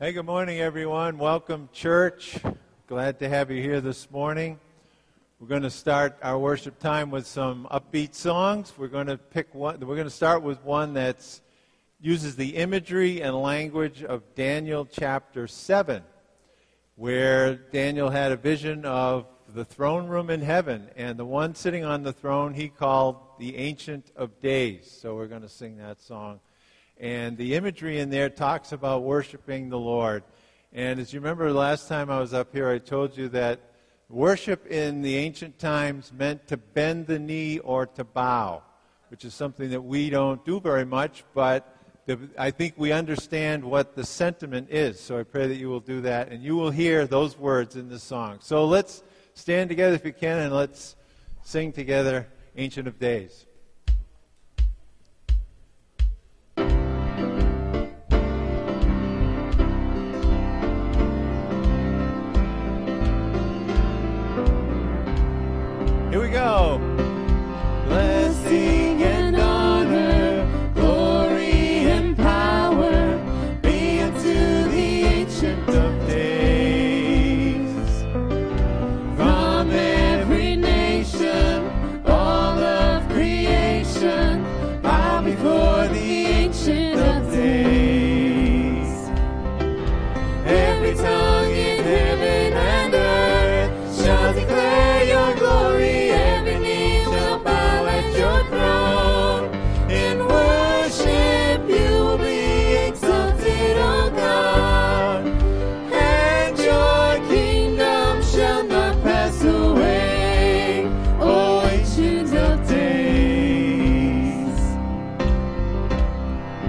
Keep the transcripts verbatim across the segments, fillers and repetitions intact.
Hey, good morning, everyone. Welcome, church. Glad to have you here this morning. We're going to start our worship time with some upbeat songs. We're going to pick one. We're going to start with one that uses the imagery and language of Daniel chapter seven, where Daniel had a vision of the throne room in heaven, and the one sitting on the throne he called the Ancient of Days. So we're going to sing that song. And the imagery in there talks about worshiping the Lord. And as you remember last time I was up here, I told you that worship in the ancient times meant to bend the knee or to bow, which is something that we don't do very much, but the, I think we understand what the sentiment is. So I pray that you will do that, and you will hear those words in this song. So let's stand together if you can, and let's sing together Ancient of Days. Here we go. Blessing and honor, glory and power be unto the Ancient of Days. From every nation, all of creation, bow before the Ancient of Days. Every tongue in heaven and earth shall declare your glory.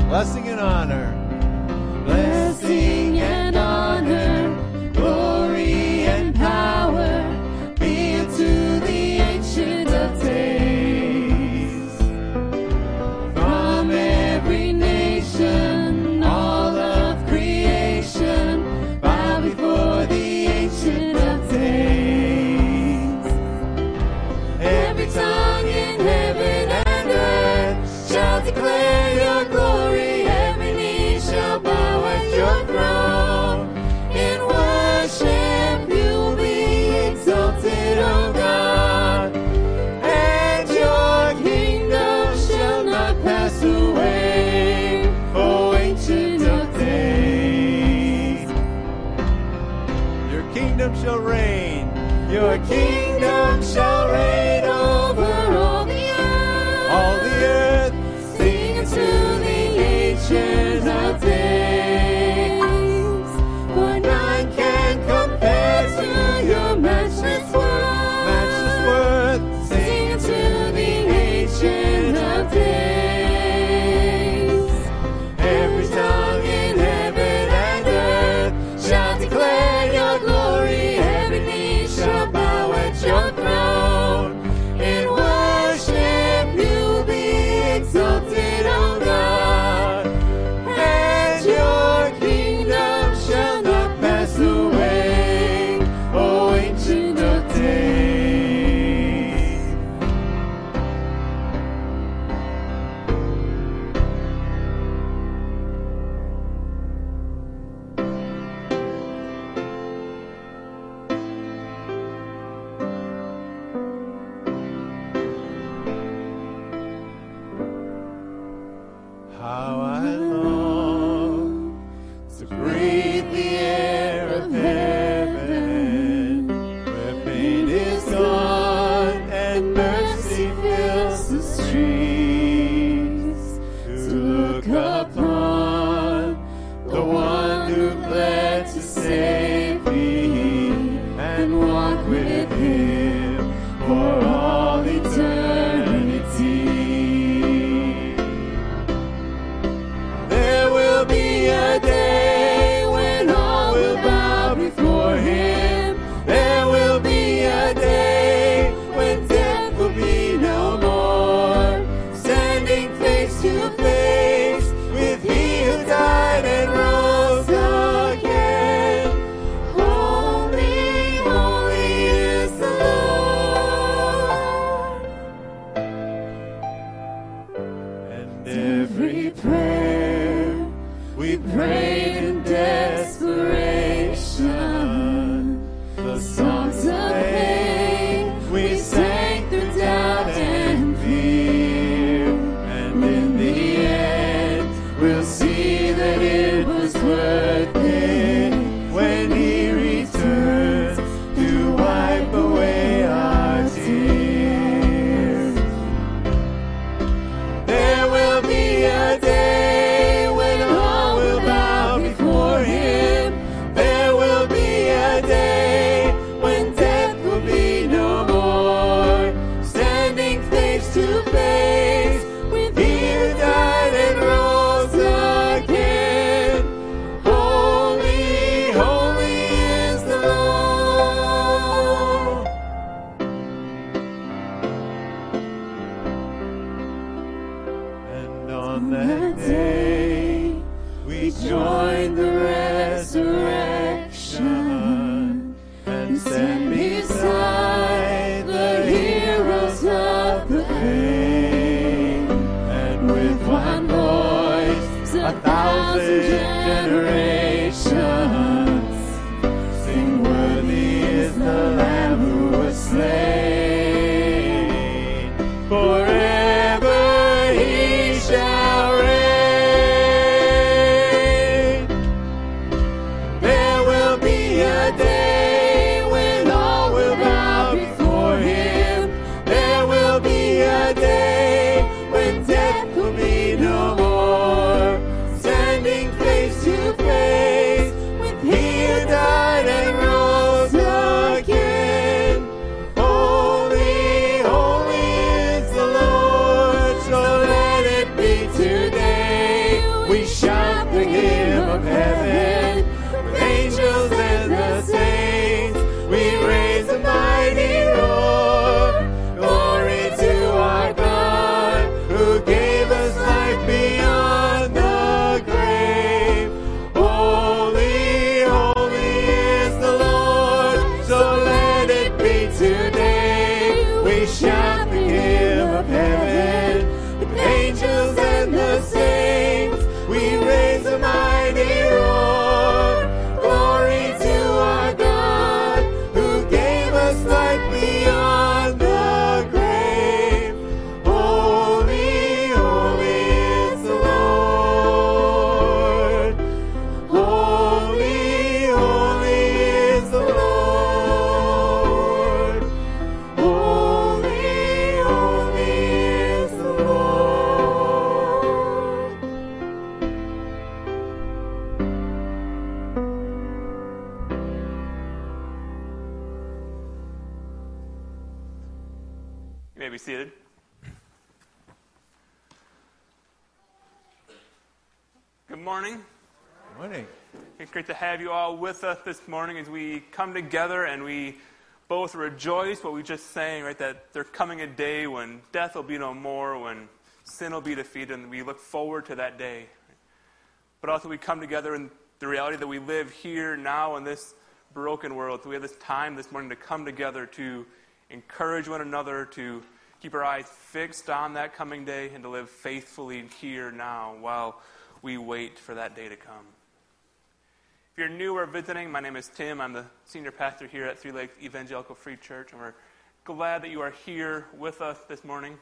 Blessing and honor. Blessing and honor, glory and power be unto the Ancient of Days. From every nation, all of creation, bow before the Ancient of Days. Every tongue in heaven and earth shall declare your glory. Shall reign. Your kingdom shall reign over all the earth. All the earth. Sing unto the Ancient of Days. For none can compare to your matchless worth. Matchless worth. Sing unto the Ancient of Days. Every tongue in heaven and earth shall declare your glory. Your throne in worship, you'll be exalted, O God, and your kingdom shall not pass away, O Ancient of Every prayer we prayed in desperation. thousand generations sing, worthy is the Lamb who was slain. Forever he shall reign. There will be a day when all will bow before him. There will be a day when death will be no more. Have you all with us this morning as we come together and we both rejoice what we just sang, right? That there coming a day when death will be no more, when sin will be defeated, and we look forward to that day. But also we come together in the reality that we live here now in this broken world. So we have this time this morning to come together to encourage one another, to keep our eyes fixed on that coming day, and to live faithfully here now while we wait for that day to come. If you're new or visiting, my name is Tim. I'm the senior pastor here at Three Lakes Evangelical Free Church, and we're glad that you are here with us this morning.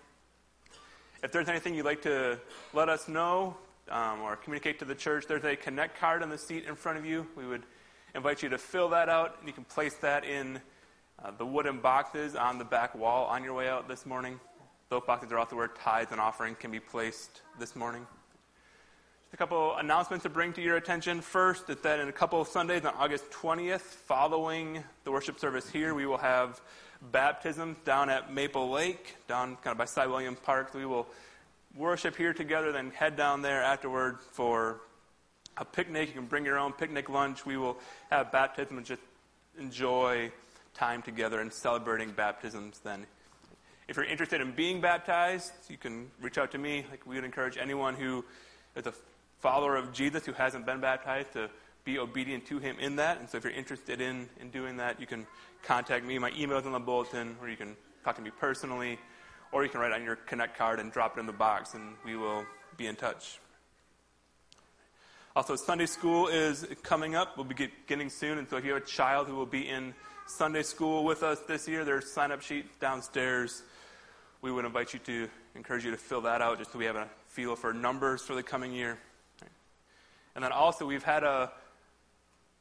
If there's anything you'd like to let us know um, or communicate to the church, there's a Connect card on the seat in front of you. We would invite you to fill that out, and you can place that in uh, the wooden boxes on the back wall on your way out this morning. Those boxes are also where tithes and offerings can be placed this morning. A couple announcements to bring to your attention. First is that in a couple of Sundays on August twentieth, following the worship service here, we will have baptisms down at Maple Lake, down kind of by Cy Williams Park. We will worship here together, then head down there afterward for a picnic. You can bring your own picnic lunch. We will have baptisms and just enjoy time together and celebrating baptisms then. If you're interested in being baptized, you can reach out to me. Like, we would encourage anyone who is a follower of Jesus who hasn't been baptized to be obedient to him in that. And so if you're interested in, in doing that, you can contact me. My email is on the bulletin, or you can talk to me personally, or you can write on your Connect card and drop it in the box, and we will be in touch. Also, Sunday school is coming up. We'll be beginning soon, and so if you have a child who will be in Sunday school with us this year, there's sign-up sheets downstairs. We would invite you to, encourage you to fill that out just so we have a feel for numbers for the coming year. And then also, we've had a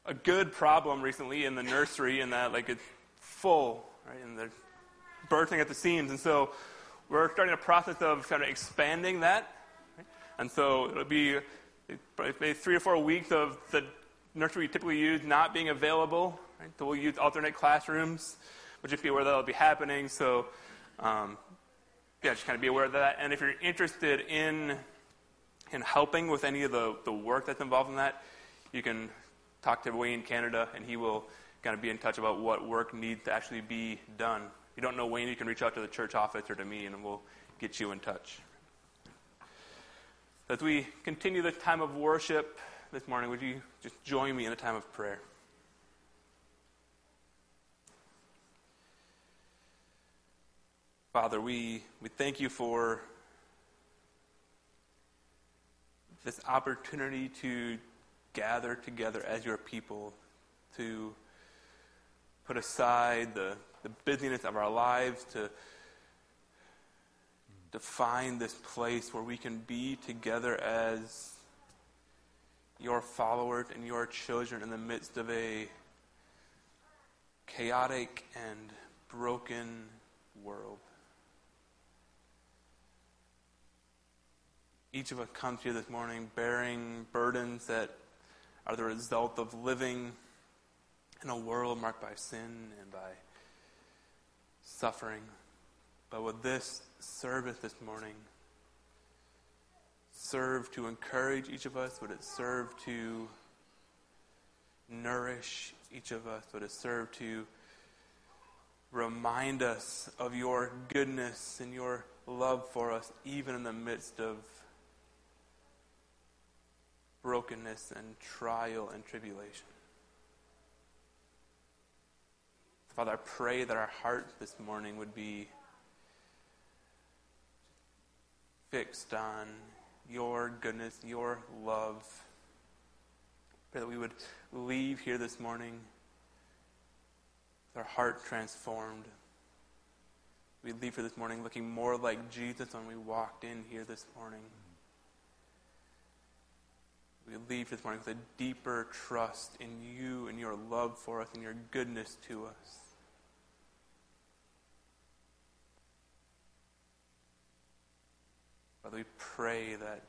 a good problem recently in the nursery in that, like, it's full, right, and they're bursting at the seams. And so we're starting a process of kind of expanding that. Right? And so it'll be maybe three or four weeks of the nursery we typically use not being available. Right? So we'll use alternate classrooms, which will be where that'll be happening. So, um, yeah, just kind of be aware of that. And if you're interested in... and helping with any of the, the work that's involved in that, you can talk to Wayne Canada, and he will kind of be in touch about what work needs to actually be done. If you don't know Wayne, you can reach out to the church office or to me, and we'll get you in touch. As we continue this time of worship this morning, would you just join me in a time of prayer? Father, we, we thank you for this opportunity to gather together as your people, to put aside the, the busyness of our lives, to, to find this place where we can be together as your followers and your children in the midst of a chaotic and broken world. Each of us comes here this morning bearing burdens that are the result of living in a world marked by sin and by suffering. But with this service this morning, serve to encourage each of us? Would it serve to nourish each of us? Would it serve to remind us of your goodness and your love for us, even in the midst of brokenness and trial and tribulation? Father, I pray that our hearts this morning would be fixed on your goodness, your love. I pray that we would leave here this morning with our heart transformed. We'd leave here this morning looking more like Jesus when we walked in here this morning. We'd leave this morning with a deeper trust in you and your love for us and your goodness to us. Father, we pray that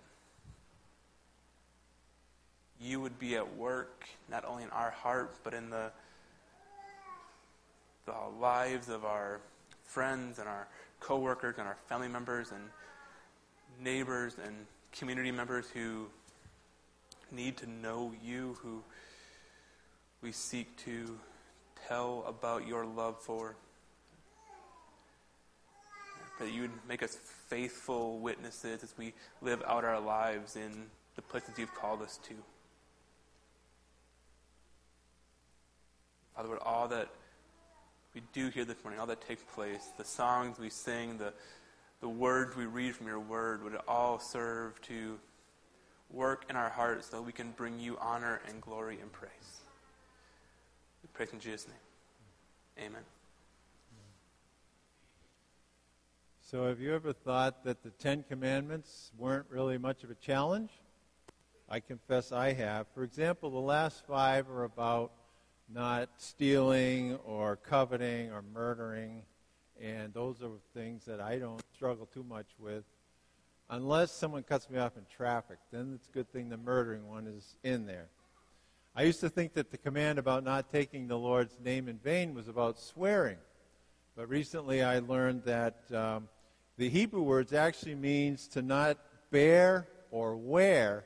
you would be at work, not only in our hearts, but in the, the lives of our friends and our co-workers and our family members and neighbors and community members who need to know you, who we seek to tell about your love for. That you would make us faithful witnesses as we live out our lives in the places you've called us to. Father, would all that we do here this morning, all that takes place, the songs we sing, the, the words we read from your word, would it all serve to work in our hearts so we can bring you honor and glory and praise. We pray in Jesus' name. Amen. So have you ever thought that the Ten Commandments weren't really much of a challenge? I confess I have. For example, the last five are about not stealing or coveting or murdering, and those are things that I don't struggle too much with. Unless someone cuts me off in traffic, then it's a good thing the murdering one is in there. I used to think that the command about not taking the Lord's name in vain was about swearing, but recently I learned that um, the Hebrew words actually means to not bear or wear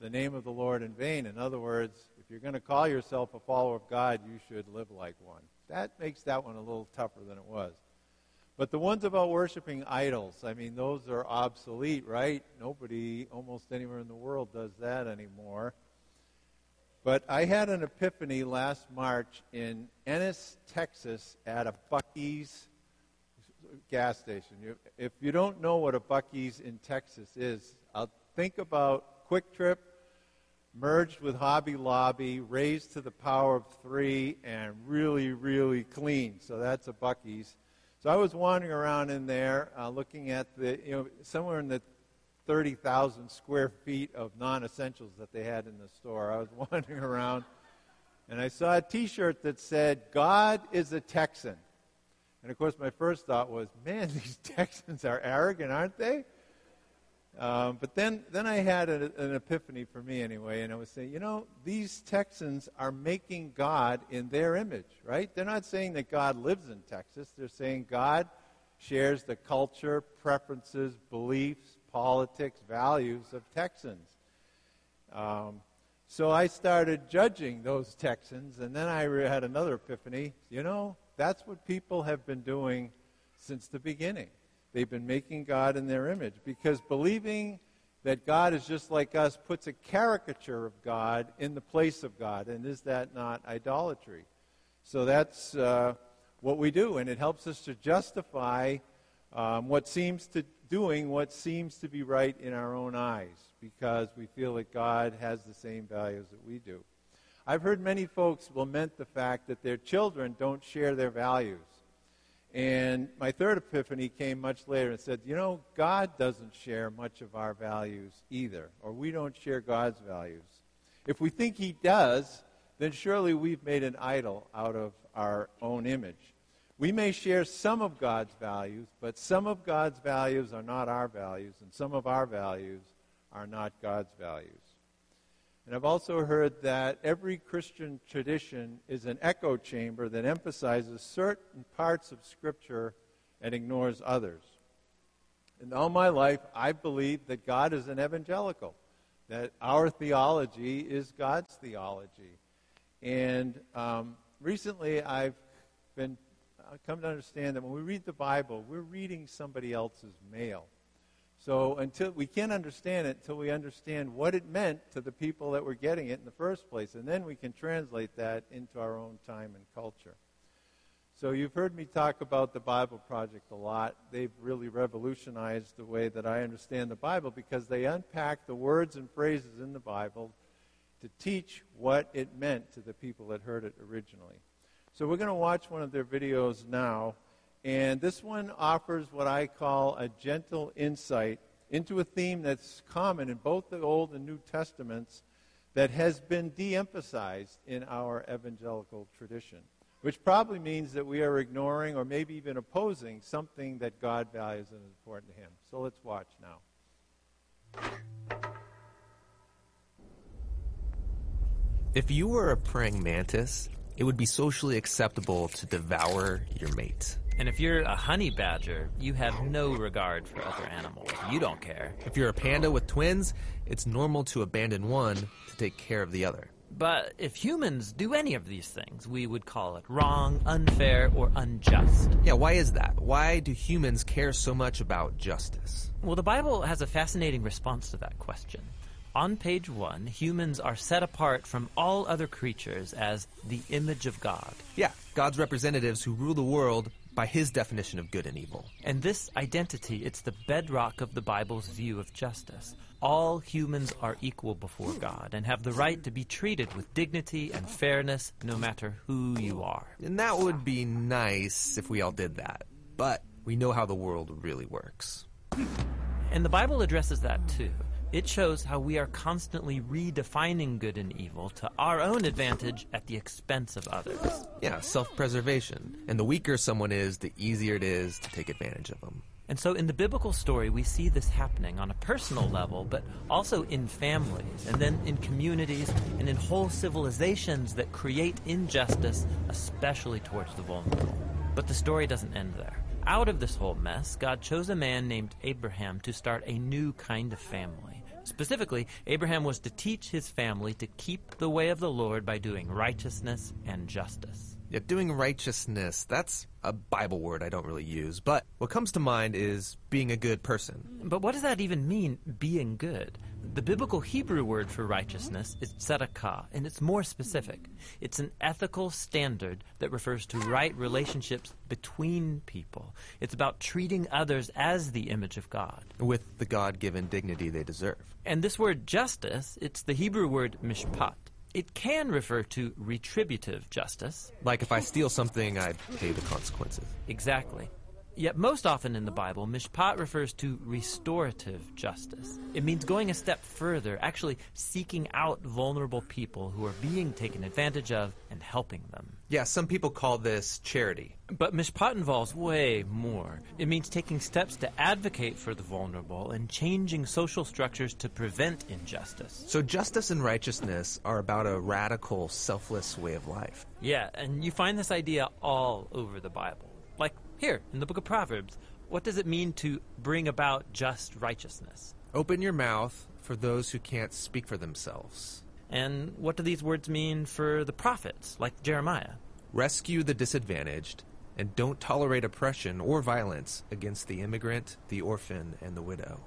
the name of the Lord in vain. In other words, if you're going to call yourself a follower of God, you should live like one. That makes that one a little tougher than it was. But the ones about worshiping idols, I mean, those are obsolete, right? Nobody, almost anywhere in the world, does that anymore. But I had an epiphany last March in Ennis, Texas, at a Buc-ee's gas station. You, if you don't know what a Buc-ee's in Texas is, I'll think about QuikTrip merged with Hobby Lobby, raised to the power of three, and really, really clean. So that's a Buc-ee's. So I was wandering around in there, uh, looking at the, you know, somewhere in the thirty thousand square feet of non-essentials that they had in the store. I was wandering around, and I saw a T-shirt that said, "God is a Texan." And, of course, my first thought was, man, these Texans are arrogant, aren't they? Um, but then, then I had a, an epiphany for me anyway, and I was saying, you know, these Texans are making God in their image, right? They're not saying that God lives in Texas. They're saying God shares the culture, preferences, beliefs, politics, values of Texans. Um, so I started judging those Texans, and then I had another epiphany. You know, that's what people have been doing since the beginning. They've been making God in their image, because believing that God is just like us puts a caricature of God in the place of God, and is that not idolatry? So that's uh, what we do, and it helps us to justify um, what seems to doing what seems to be right in our own eyes. because we feel that God has the same values that we do. I've heard many folks lament the fact that their children don't share their values. And my third epiphany came much later and said, you know, God doesn't share much of our values either, or we don't share God's values. If we think he does, then surely we've made an idol out of our own image. We may share some of God's values, but some of God's values are not our values, and some of our values are not God's values. And I've also heard that every Christian tradition is an echo chamber that emphasizes certain parts of Scripture and ignores others. In all my life, I believed that God is an evangelical, that our theology is God's theology. And um, recently I've been I've come to understand that when we read the Bible, we're reading somebody else's mail. So until we can't understand it until we understand what it meant to the people that were getting it in the first place, and then we can translate that into our own time and culture. So you've heard me talk about the Bible Project a lot. They've really revolutionized the way that I understand the Bible because they unpack the words and phrases in the Bible to teach what it meant to the people that heard it originally. So we're going to watch one of their videos now. And this one offers what I call a gentle insight into a theme that's common in both the Old and New Testaments that has been de-emphasized in our evangelical tradition, which probably means that we are ignoring or maybe even opposing something that God values and is important to him. So let's watch now. If you were a praying mantis, it would be socially acceptable to devour your mate. And if you're a honey badger, you have no regard for other animals. You don't care. If you're a panda with twins, it's normal to abandon one to take care of the other. But if humans do any of these things, we would call it wrong, unfair, or unjust. Yeah, why is that? Why do humans care so much about justice? Well, the Bible has a fascinating response to that question. On page one, humans are set apart from all other creatures as the image of God. Yeah, God's representatives who rule the world by his definition of good and evil. And this identity, it's the bedrock of the Bible's view of justice. All humans are equal before God and have the right to be treated with dignity and fairness no matter who you are. And that would be nice if we all did that, but we know how the world really works. And the Bible addresses that too. It shows how we are constantly redefining good and evil to our own advantage at the expense of others. Yeah, self-preservation. And the weaker someone is, the easier it is to take advantage of them. And so in the biblical story, we see this happening on a personal level, but also in families, and then in communities, and in whole civilizations that create injustice, especially towards the vulnerable. But the story doesn't end there. Out of this whole mess, God chose a man named Abraham to start a new kind of family. Specifically, Abraham was to teach his family to keep the way of the Lord by doing righteousness and justice. Yeah, doing righteousness, that's a Bible word I don't really use, but what comes to mind is being a good person. But what does that even mean, being good? The biblical Hebrew word for righteousness is tzedakah, and it's more specific. It's an ethical standard that refers to right relationships between people. It's about treating others as the image of God, with the God-given dignity they deserve. And this word justice, it's the Hebrew word mishpat. It can refer to retributive justice. Like if I steal something, I pay the consequences. Exactly. Yet most often in the Bible, mishpat refers to restorative justice. It means going a step further, actually seeking out vulnerable people who are being taken advantage of and helping them. Yeah, some people call this charity. But mishpat involves way more. It means taking steps to advocate for the vulnerable and changing social structures to prevent injustice. So justice and righteousness are about a radical, selfless way of life. Yeah, and you find this idea all over the Bible. Like here, in the book of Proverbs, what does it mean to bring about just righteousness? Open your mouth for those who can't speak for themselves. And what do these words mean for the prophets, like Jeremiah? Rescue the disadvantaged, and don't tolerate oppression or violence against the immigrant, the orphan, and the widow.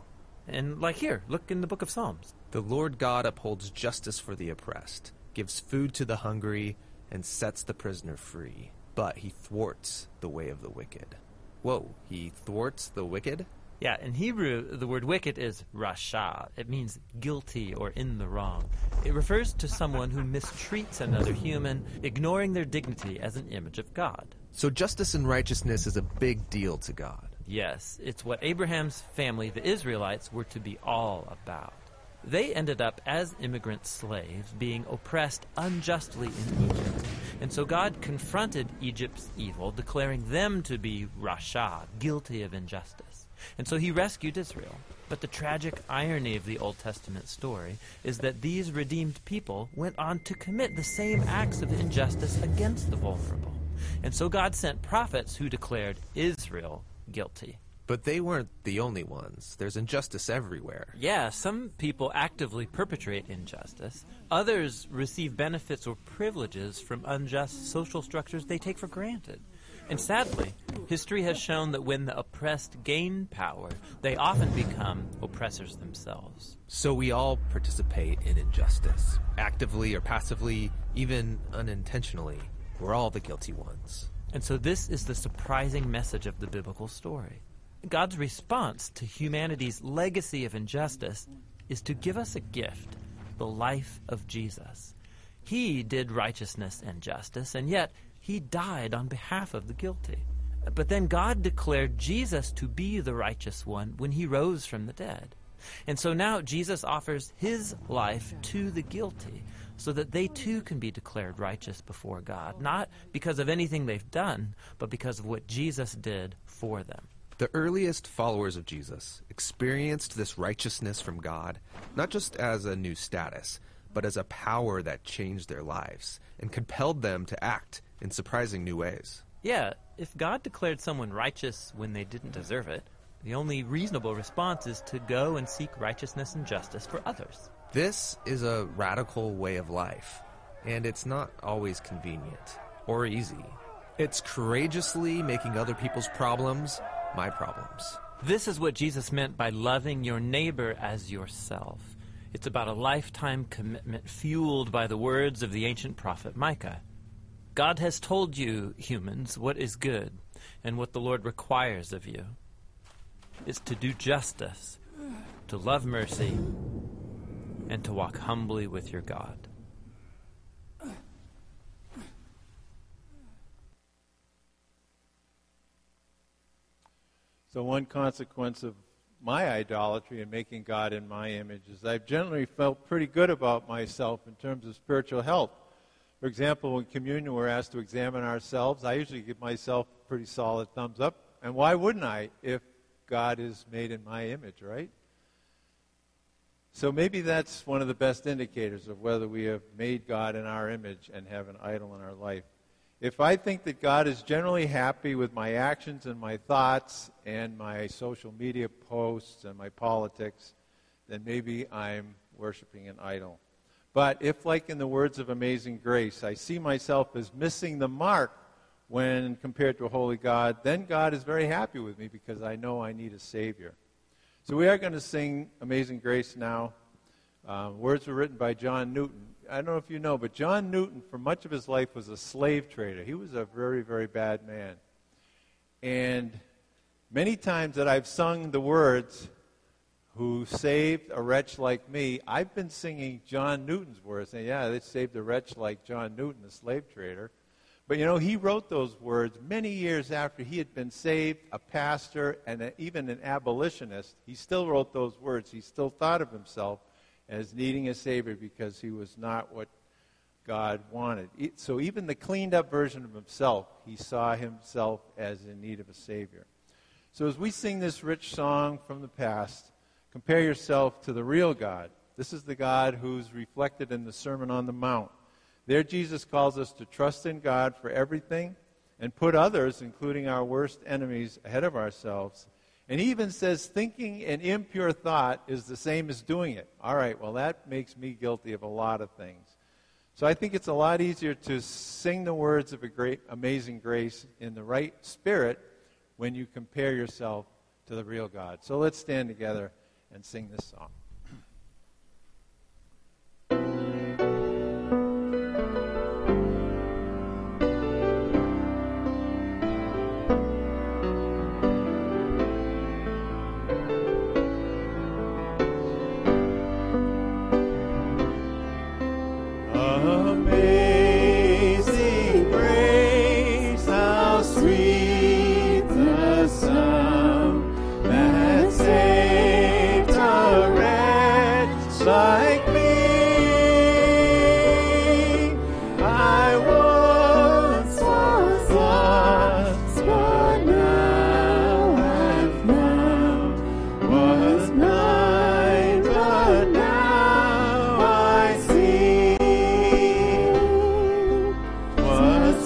And like here, look in the book of Psalms. The Lord God upholds justice for the oppressed, gives food to the hungry, and sets the prisoner free. But he thwarts the way of the wicked. Whoa, he thwarts the wicked? Yeah, in Hebrew, the word wicked is rasha. It means guilty or in the wrong. It refers to someone who mistreats another human, ignoring their dignity as an image of God. So justice and righteousness is a big deal to God. Yes, it's what Abraham's family, the Israelites, were to be all about. They ended up as immigrant slaves, being oppressed unjustly in Egypt. And so God confronted Egypt's evil, declaring them to be rasha, guilty of injustice. And so he rescued Israel. But the tragic irony of the Old Testament story is that these redeemed people went on to commit the same acts of injustice against the vulnerable. And so God sent prophets who declared Israel guilty. But they weren't the only ones. There's injustice everywhere. Yeah, some people actively perpetrate injustice. Others receive benefits or privileges from unjust social structures they take for granted. And sadly, history has shown that when the oppressed gain power, they often become oppressors themselves. So we all participate in injustice, actively or passively, even unintentionally. We're all the guilty ones. And so this is the surprising message of the biblical story. God's response to humanity's legacy of injustice is to give us a gift, the life of Jesus. He did righteousness and justice, and yet he died on behalf of the guilty. But then God declared Jesus to be the righteous one when he rose from the dead. And so now Jesus offers his life to the guilty so that they too can be declared righteous before God, not because of anything they've done, but because of what Jesus did for them. The earliest followers of Jesus experienced this righteousness from God, not just as a new status, but as a power that changed their lives and compelled them to act in surprising new ways. Yeah, if God declared someone righteous when they didn't deserve it, the only reasonable response is to go and seek righteousness and justice for others. This is a radical way of life, and it's not always convenient or easy. It's courageously making other people's problems my problems. This is what Jesus meant by loving your neighbor as yourself. It's about a lifetime commitment fueled by the words of the ancient prophet Micah. God has told you, humans, what is good and what the Lord requires of you. It's to do justice, to love mercy, and to walk humbly with your God. So one consequence of my idolatry and making God in my image is I've generally felt pretty good about myself in terms of spiritual health. For example, in communion we're asked to examine ourselves. I usually give myself a pretty solid thumbs up. And why wouldn't I if God is made in my image, right? So maybe that's one of the best indicators of whether we have made God in our image and have an idol in our life. If I think that God is generally happy with my actions and my thoughts and my social media posts and my politics, then maybe I'm worshiping an idol. But if, like in the words of Amazing Grace, I see myself as missing the mark when compared to a holy God, then God is very happy with me because I know I need a Savior. So we are going to sing Amazing Grace now. Uh, words were written by John Newton. I don't know if you know, but John Newton, for much of his life, was a slave trader. He was a very, very bad man. And many times that I've sung the words, who saved a wretch like me, I've been singing John Newton's words. And yeah, they saved a wretch like John Newton, the slave trader. But you know, he wrote those words many years after he had been saved, a pastor, and a, even an abolitionist. He still wrote those words. He still thought of himself as needing a Savior because he was not what God wanted. So even the cleaned-up version of himself, he saw himself as in need of a Savior. So as we sing this rich song from the past, compare yourself to the real God. This is the God who's reflected in the Sermon on the Mount. There Jesus calls us to trust in God for everything and put others, including our worst enemies, ahead of ourselves. And he even says thinking an impure thought is the same as doing it. All right, well, that makes me guilty of a lot of things. So I think it's a lot easier to sing the words of a great, amazing grace in the right spirit when you compare yourself to the real God. So let's stand together and sing this song. Amazing grace, how sweet the sound that saved a wretch like me. I once was lost, but now am found, was blind, but now I see.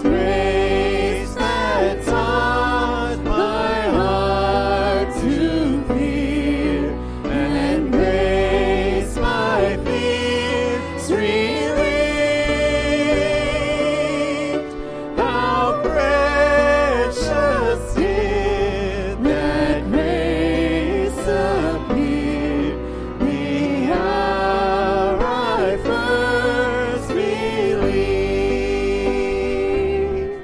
Grace that taught my heart to fear, and grace my fears relieved. How precious did that grace appear, the hour I first believed. Meditations,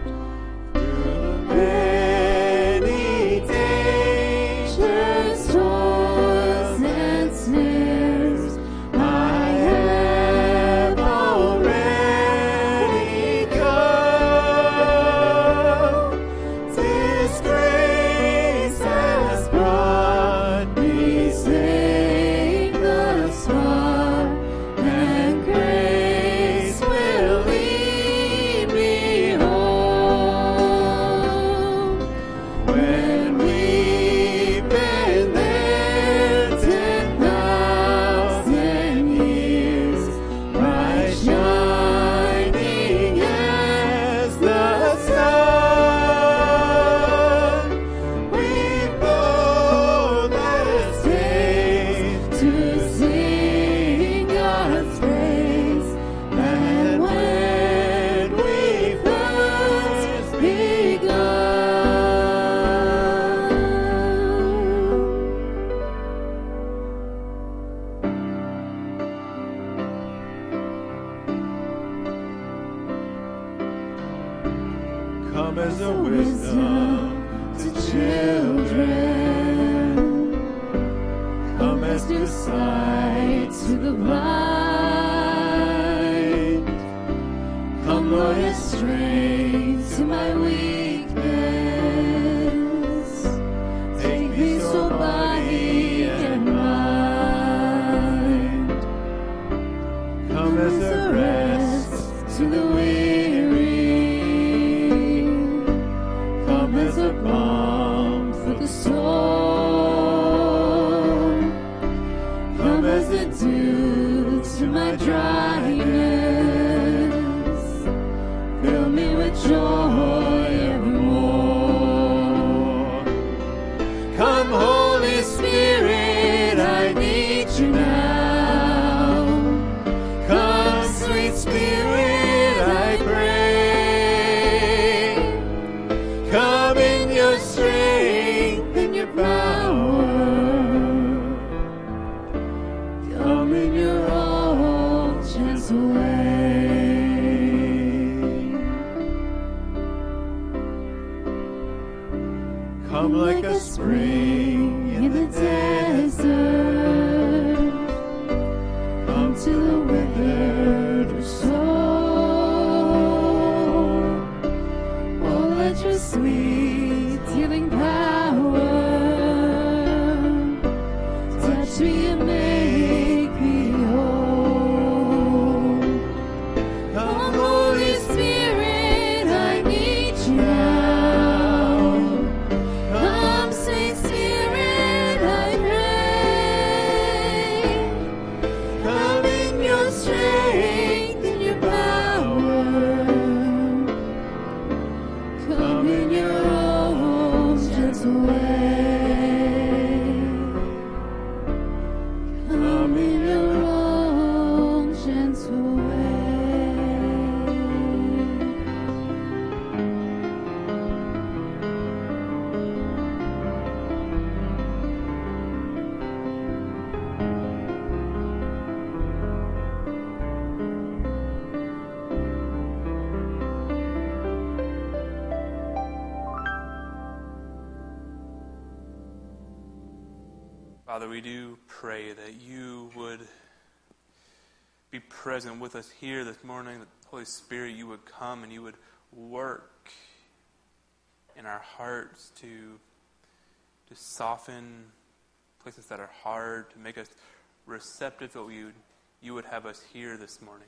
toils, and snares I have already come. 'Tis grace has brought me safe thus far, and grace will lead me home. When we've been there ten thousand years, bright shining as the sun, we boldly stay to sing God's praise. And when we first begun. Come as a wisdom to children, come as new sight to the blind. Come, Lord, as strength to my weakness. Take me so body and mind. Come as a rest to the weary. Come as a balm for the soul. Come as a dew to my dryness. Fill me with joy evermore. Come, Holy Spirit, I need you now. Come, sweet Spirit, I pray. Come in your strength, in your power. Come in your all gentle way. Come like a spring in the desert. Come to the withered soul. Oh, let your sweet healing power touch me and make me whole. Come, Holy Spirit, I need you now. Come, sweet Spirit, I pray. Come in your strength, in your power. Come in your own gentle way. Come in your own gentle way. Father, we do pray that you would be present with us here this morning, that Holy Spirit, you would come and you would work in our hearts to, to soften places that are hard, to make us receptive to what you, you would have us hear this morning.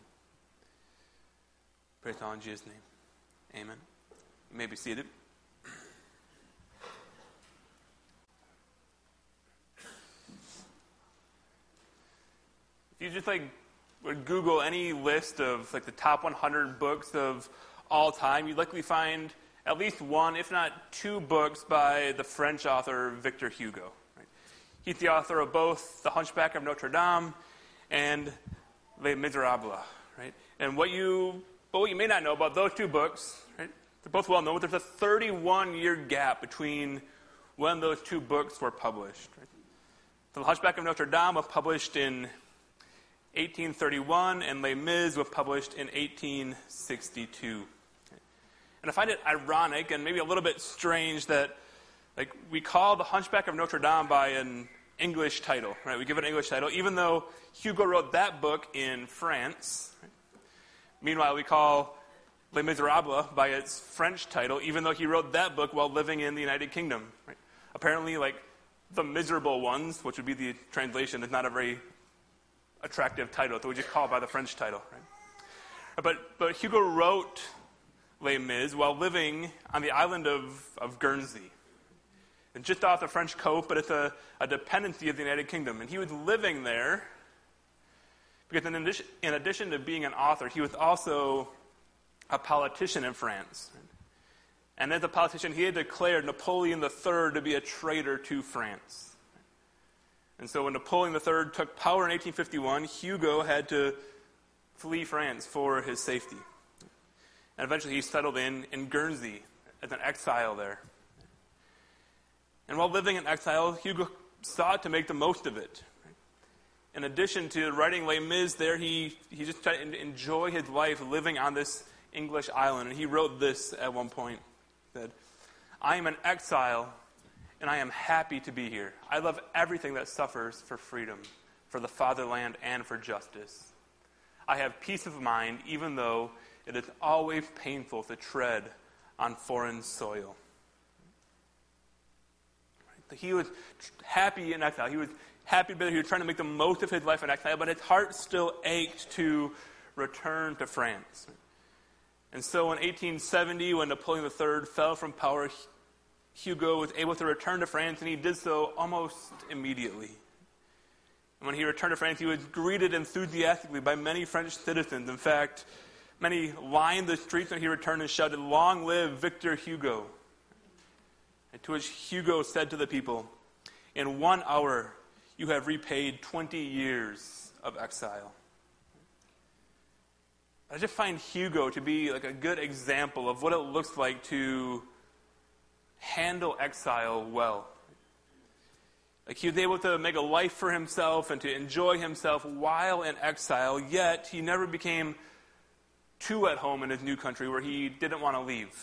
Praise God in Jesus' name. Amen. You may be seated. If you just like would Google any list of like the top one hundred books of all time, you'd likely find at least one, if not two, books by the French author Victor Hugo. Right? He's the author of both The Hunchback of Notre Dame and Les Miserables. Right? And what you, but what you may not know about those two books, right? They're both well known, but there's a thirty-one year gap between when those two books were published. Right? The Hunchback of Notre Dame was published in eighteen thirty-one, and Les Mis was published in eighteen sixty-two. And I find it ironic and maybe a little bit strange that, like, we call The Hunchback of Notre Dame by an English title, right? We give it an English title, even though Hugo wrote that book in France. Right? Meanwhile, we call Les Miserables by its French title, even though he wrote that book while living in the United Kingdom. Right? Apparently, like, The Miserable Ones, which would be the translation, is not a very attractive title, that we just call it by the French title, right? But but Hugo wrote Les Mis while living on the island of, of Guernsey. And just off the French coast, but it's a, a dependency of the United Kingdom. And he was living there because in addition, in addition to being an author, he was also a politician in France. Right? And as a politician, he had declared Napoleon the Third to be a traitor to France. And so when Napoleon the Third took power in eighteen fifty-one, Hugo had to flee France for his safety. And eventually he settled in, in Guernsey as an exile there. And while living in exile, Hugo sought to make the most of it. In addition to writing Les Mis there, he, he just tried to enjoy his life living on this English island. And he wrote this at one point. He said, "I am an exile, and I am happy to be here. I love everything that suffers for freedom, for the fatherland, and for justice. I have peace of mind, even though it is always painful to tread on foreign soil." He was happy in exile. He was happy to be there. He was trying to make the most of his life in exile, but his heart still ached to return to France. And so in eighteen seventy, when Napoleon the Third fell from power, Hugo was able to return to France, and he did so almost immediately. And when he returned to France, he was greeted enthusiastically by many French citizens. In fact, many lined the streets when he returned and shouted, "Long live Victor Hugo!" And to which Hugo said to the people, "In one hour, you have repaid twenty years of exile." I just find Hugo to be like a good example of what it looks like to handle exile well. Like, he was able to make a life for himself and to enjoy himself while in exile, yet he never became too at home in his new country where he didn't want to leave.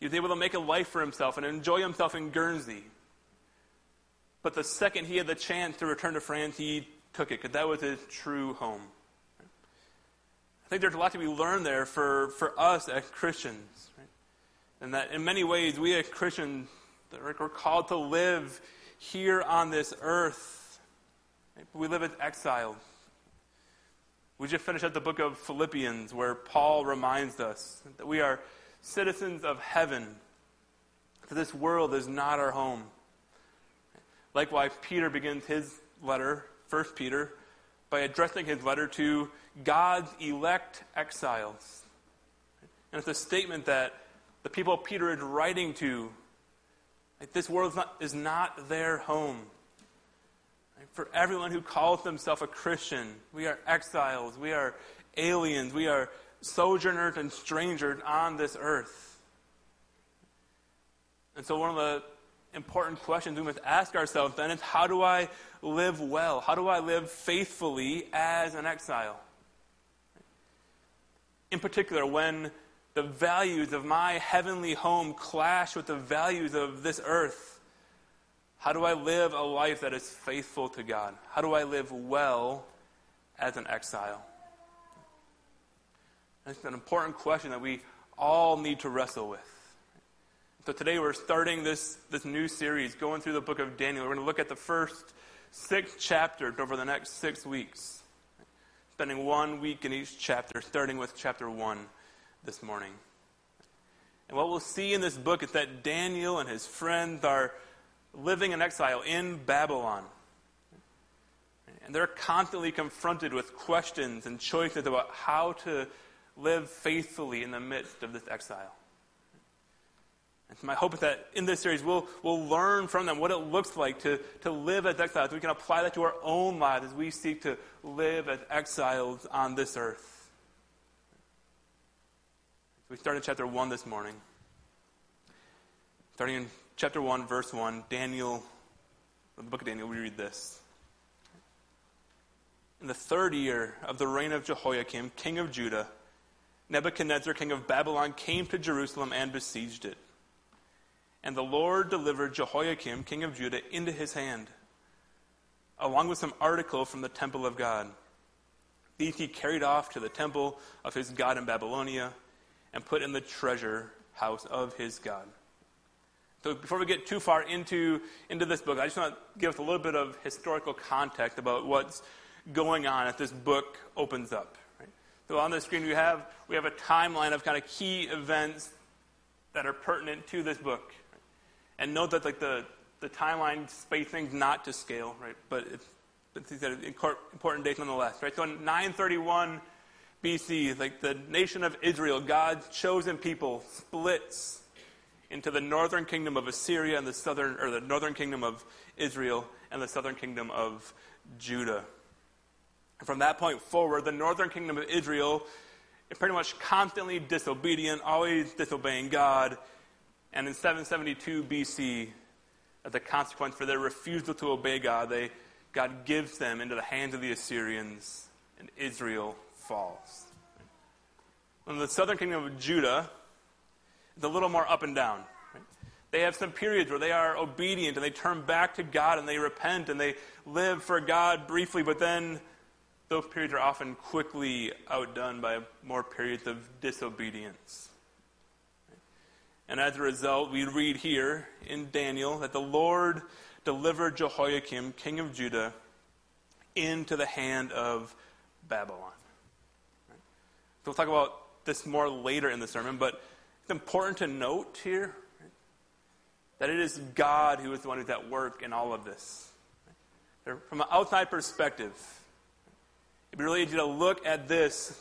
He was able to make a life for himself and enjoy himself in Guernsey. But the second he had the chance to return to France, he took it, because that was his true home. I think there's a lot to be learned there for, for us as Christians. And that in many ways, we as Christians are called to live here on this earth. We live as exiles. We just finished up the book of Philippians, where Paul reminds us that we are citizens of heaven, that this world is not our home. Likewise, Peter begins his letter, First Peter, by addressing his letter to God's elect exiles. And it's a statement that the people Peter is writing to, like, this world is not, is not their home. Like, for everyone who calls themselves a Christian, we are exiles, we are aliens, we are sojourners and strangers on this earth. And so one of the important questions we must ask ourselves then is, how do I live well? How do I live faithfully as an exile? In particular, when the values of my heavenly home clash with the values of this earth, how do I live a life that is faithful to God? How do I live well as an exile? That's an important question that we all need to wrestle with. So today we're starting this, this new series, going through the book of Daniel. We're going to look at the first six chapters over the next six weeks. Spending one week in each chapter, starting with chapter one this morning. And what we'll see in this book is that Daniel and his friends are living in exile in Babylon. And they're constantly confronted with questions and choices about how to live faithfully in the midst of this exile. And so my hope is that in this series we'll we'll learn from them what it looks like to, to live as exiles. We can apply that to our own lives as we seek to live as exiles on this earth. So we start in chapter one this morning. Starting in chapter one, verse one, Daniel, the book of Daniel, we read this. In the third year of the reign of Jehoiakim, king of Judah, Nebuchadnezzar, king of Babylon, came to Jerusalem and besieged it. And the Lord delivered Jehoiakim, king of Judah, into his hand, along with some article from the temple of God. These he carried off to the temple of his God in Babylonia and put in the treasure house of his God. So before we get too far into, into this book, I just want to give us a little bit of historical context about what's going on as this book opens up. So on the screen we have we have a timeline of kind of key events that are pertinent to this book, and note that like the, the timeline spacing's not to scale, right? But it's, it's these are important dates nonetheless, right? So in nine thirty-one B C, like the nation of Israel, God's chosen people, splits into the northern kingdom of Assyria and the southern, or the northern kingdom of Israel and the southern kingdom of Judah. And from that point forward, the northern kingdom of Israel is pretty much constantly disobedient, always disobeying God. And in seven seventy-two B C, as a consequence for their refusal to obey God, they, God gives them into the hands of the Assyrians, and Israel falls. And the southern kingdom of Judah is a little more up and down. They have some periods where they are obedient, and they turn back to God, and they repent, and they live for God briefly, but then those periods are often quickly outdone by more periods of disobedience. And as a result, we read here in Daniel that the Lord delivered Jehoiakim, king of Judah, into the hand of Babylon. So we'll talk about this more later in the sermon, but it's important to note here that it is God who is the one who's at work in all of this. From an outside perspective, it'd be really easy to look at this,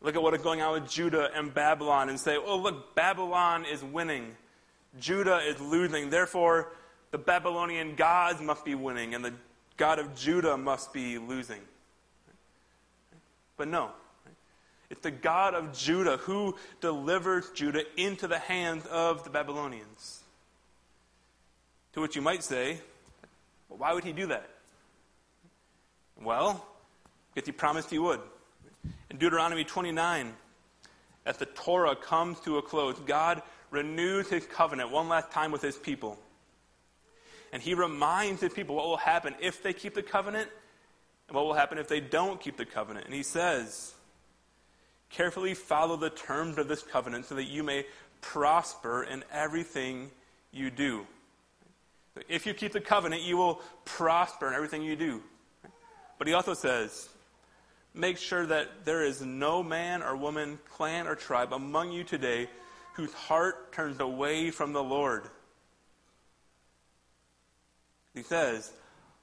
look at what is going on with Judah and Babylon and say, oh, look, Babylon is winning. Judah is losing. Therefore, the Babylonian gods must be winning and the God of Judah must be losing. But no. It's the God of Judah who delivers Judah into the hands of the Babylonians. To which you might say, well, why would he do that? Well, because he promised he would. In Deuteronomy twenty-nine, as the Torah comes to a close, God renews his covenant one last time with his people. And he reminds his people what will happen if they keep the covenant and what will happen if they don't keep the covenant. And he says, carefully follow the terms of this covenant so that you may prosper in everything you do. If you keep the covenant, you will prosper in everything you do. But he also says, make sure that there is no man or woman, clan or tribe among you today whose heart turns away from the Lord. He says,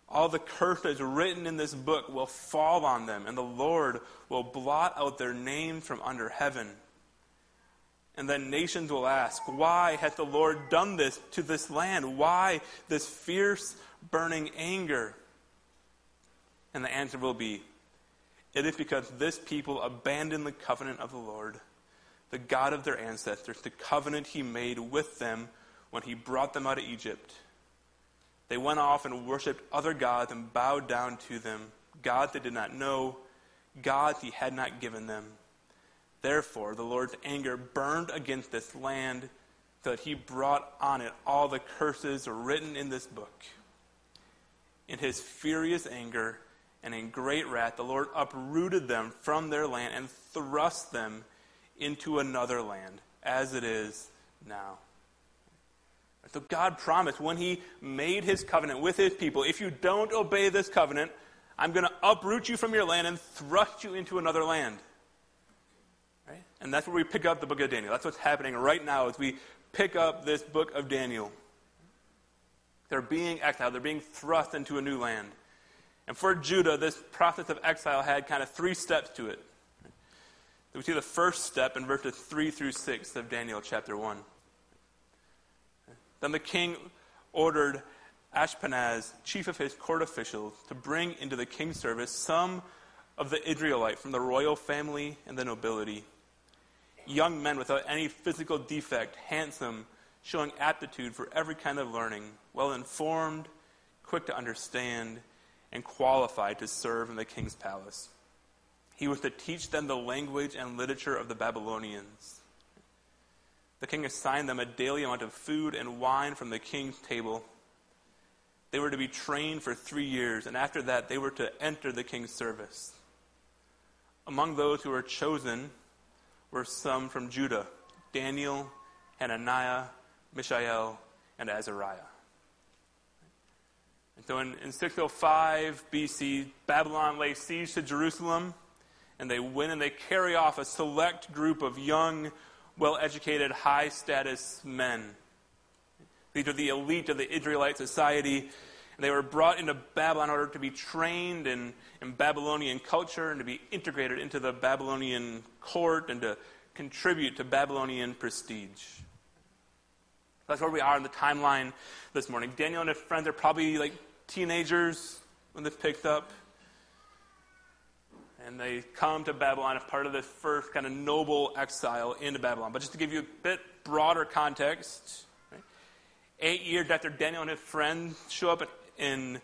all the curses written in this book will fall on them, and the Lord will blot out their names from under heaven. And then nations will ask, why hath the Lord done this to this land? Why this fierce, burning anger? And the answer will be, it is because this people abandoned the covenant of the Lord, the God of their ancestors, the covenant he made with them when he brought them out of Egypt. They went off and worshipped other gods and bowed down to them, gods they did not know, gods he had not given them. Therefore, the Lord's anger burned against this land so that he brought on it all the curses written in this book. In his furious anger, and in great wrath the Lord uprooted them from their land and thrust them into another land, as it is now. So God promised when he made his covenant with his people, if you don't obey this covenant, I'm going to uproot you from your land and thrust you into another land. Right? And that's where we pick up the book of Daniel. That's what's happening right now as we pick up this book of Daniel. They're being exiled. They're being thrust into a new land. And for Judah, this process of exile had kind of three steps to it. We see the first step in verses three through six of Daniel chapter one. Then the king ordered Ashpenaz, chief of his court officials, to bring into the king's service some of the Israelites from the royal family and the nobility, young men without any physical defect, handsome, showing aptitude for every kind of learning, well-informed, quick to understand, and qualified to serve in the king's palace. He was to teach them the language and literature of the Babylonians. The king assigned them a daily amount of food and wine from the king's table. They were to be trained for three years, and after that they were to enter the king's service. Among those who were chosen were some from Judah, Daniel, Hananiah, Mishael, and Azariah. And so in, in six oh five B C, Babylon lays siege to Jerusalem, and they win and they carry off a select group of young, well-educated, high-status men. These are the elite of the Israelite society, and they were brought into Babylon in order to be trained in, in Babylonian culture and to be integrated into the Babylonian court and to contribute to Babylonian prestige. That's where we are in the timeline this morning. Daniel and his friends are probably like teenagers when this picked up. And they come to Babylon as part of this first kind of noble exile into Babylon. But just to give you a bit broader context, right? Eight years after Daniel and his friends show up in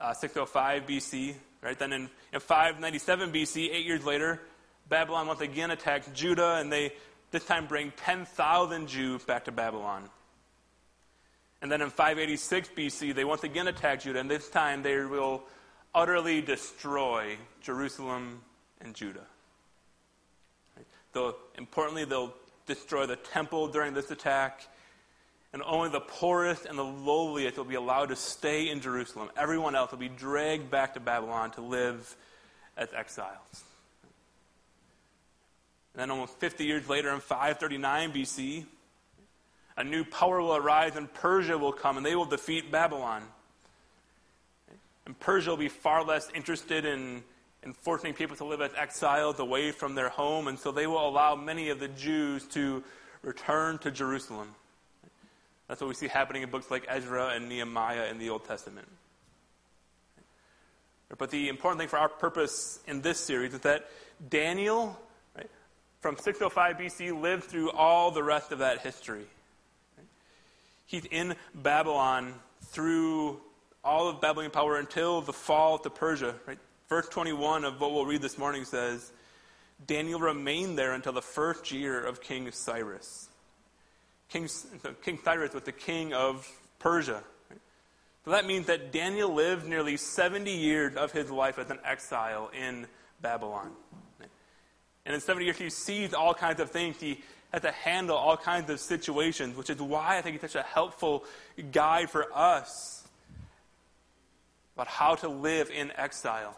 uh, six oh five B C, right? Then in, in five ninety-seven B C, eight years later, Babylon once again attacks Judah, and they this time bring ten thousand Jews back to Babylon. And then in five eighty-six B C, they once again attack Judah, and this time they will utterly destroy Jerusalem and Judah. Right? Though, importantly, they'll destroy the temple during this attack, and only the poorest and the lowliest will be allowed to stay in Jerusalem. Everyone else will be dragged back to Babylon to live as exiles. And then almost fifty years later, in five thirty-nine B C, a new power will arise and Persia will come, and they will defeat Babylon. And Persia will be far less interested in, in forcing people to live as exiles away from their home, and so they will allow many of the Jews to return to Jerusalem. That's what we see happening in books like Ezra and Nehemiah in the Old Testament. But the important thing for our purpose in this series is that Daniel, right, from six oh five B C, lived through all the rest of that history. He's in Babylon through all of Babylonian power until the fall to Persia. Right? Verse twenty-one of what we'll read this morning says, Daniel remained there until the first year of King Cyrus. King, so King Cyrus was the king of Persia. Right? So that means that Daniel lived nearly seventy years of his life as an exile in Babylon. Right? And in seventy years, he sees all kinds of things. He has to handle all kinds of situations, which is why I think it's such a helpful guide for us about how to live in exile.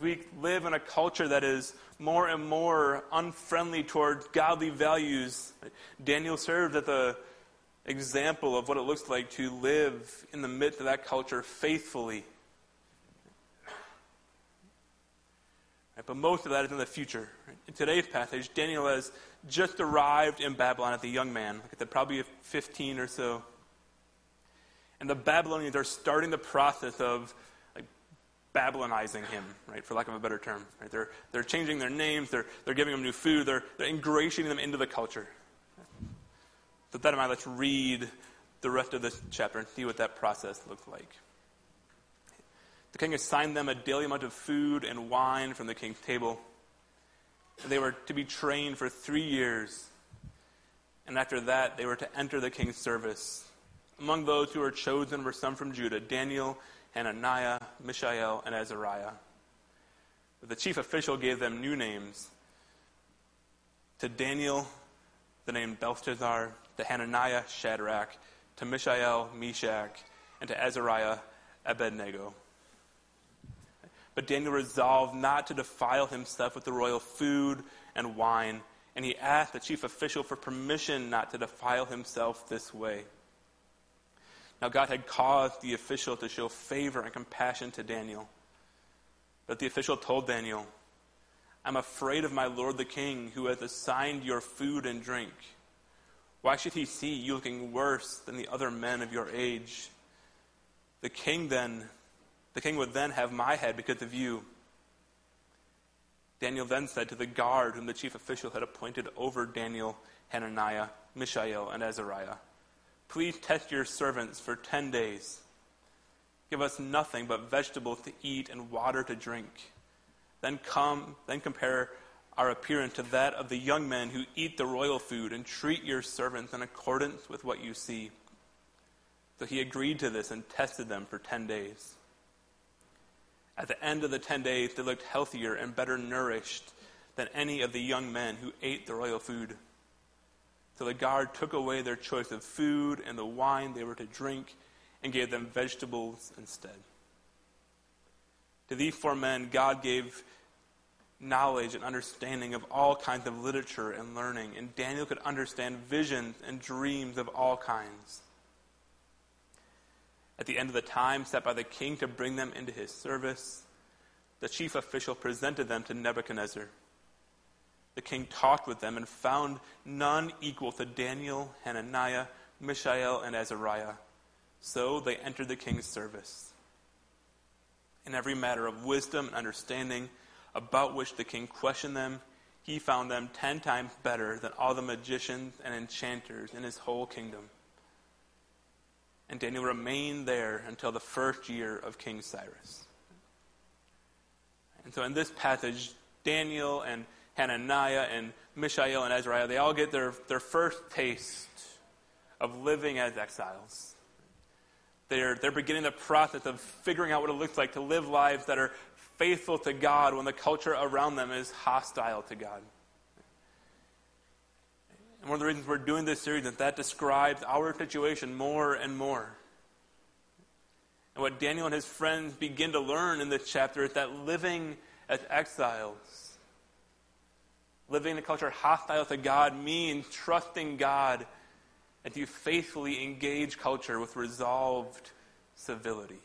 We live in a culture that is more and more unfriendly toward godly values. Daniel served as an example of what it looks like to live in the midst of that culture faithfully. But most of that is in the future. In today's passage, Daniel has just arrived in Babylon as a young man, like I said, probably fifteen or so. And the Babylonians are starting the process of like, Babylonizing him, right? For lack of a better term, right? They're they're changing their names. They're they're giving them new food. They're they're ingratiating them into the culture. With that in mind, let's read the rest of this chapter and see what that process looked like. The king assigned them a daily amount of food and wine from the king's table. And they were to be trained for three years, and after that, they were to enter the king's service. Among those who were chosen were some from Judah, Daniel, Hananiah, Mishael, and Azariah. But the chief official gave them new names. To Daniel, the name Belteshazzar, to Hananiah, Shadrach, to Mishael, Meshach, and to Azariah, Abednego. But Daniel resolved not to defile himself with the royal food and wine, and he asked the chief official for permission not to defile himself this way. Now God had caused the official to show favor and compassion to Daniel. But the official told Daniel, "I'm afraid of my lord the king, who has assigned your food and drink. Why should he see you looking worse than the other men of your age? The king then, the king would then have my head because of you." Daniel then said to the guard whom the chief official had appointed over Daniel, Hananiah, Mishael, and Azariah, "Please test your servants for ten days. Give us nothing but vegetables to eat and water to drink. Then come, then compare our appearance to that of the young men who eat the royal food, and treat your servants in accordance with what you see." So he agreed to this and tested them for ten days. At the end of the ten days, they looked healthier and better nourished than any of the young men who ate the royal food. So the guard took away their choice of food and the wine they were to drink, and gave them vegetables instead. To these four men, God gave knowledge and understanding of all kinds of literature and learning, and Daniel could understand visions and dreams of all kinds. At the end of the time set by the king to bring them into his service, the chief official presented them to Nebuchadnezzar. The king talked with them and found none equal to Daniel, Hananiah, Mishael, and Azariah. So they entered the king's service. In every matter of wisdom and understanding about which the king questioned them, he found them ten times better than all the magicians and enchanters in his whole kingdom. And Daniel remained there until the first year of King Cyrus. And so in this passage, Daniel and Hananiah and Mishael and Azariah, they all get their, their first taste of living as exiles. They're, they're beginning the process of figuring out what it looks like to live lives that are faithful to God when the culture around them is hostile to God. And one of the reasons we're doing this series is that describes our situation more and more. And what Daniel and his friends begin to learn in this chapter is that living as exiles, living in a culture hostile to God, means trusting God and to faithfully engage culture with resolved civility.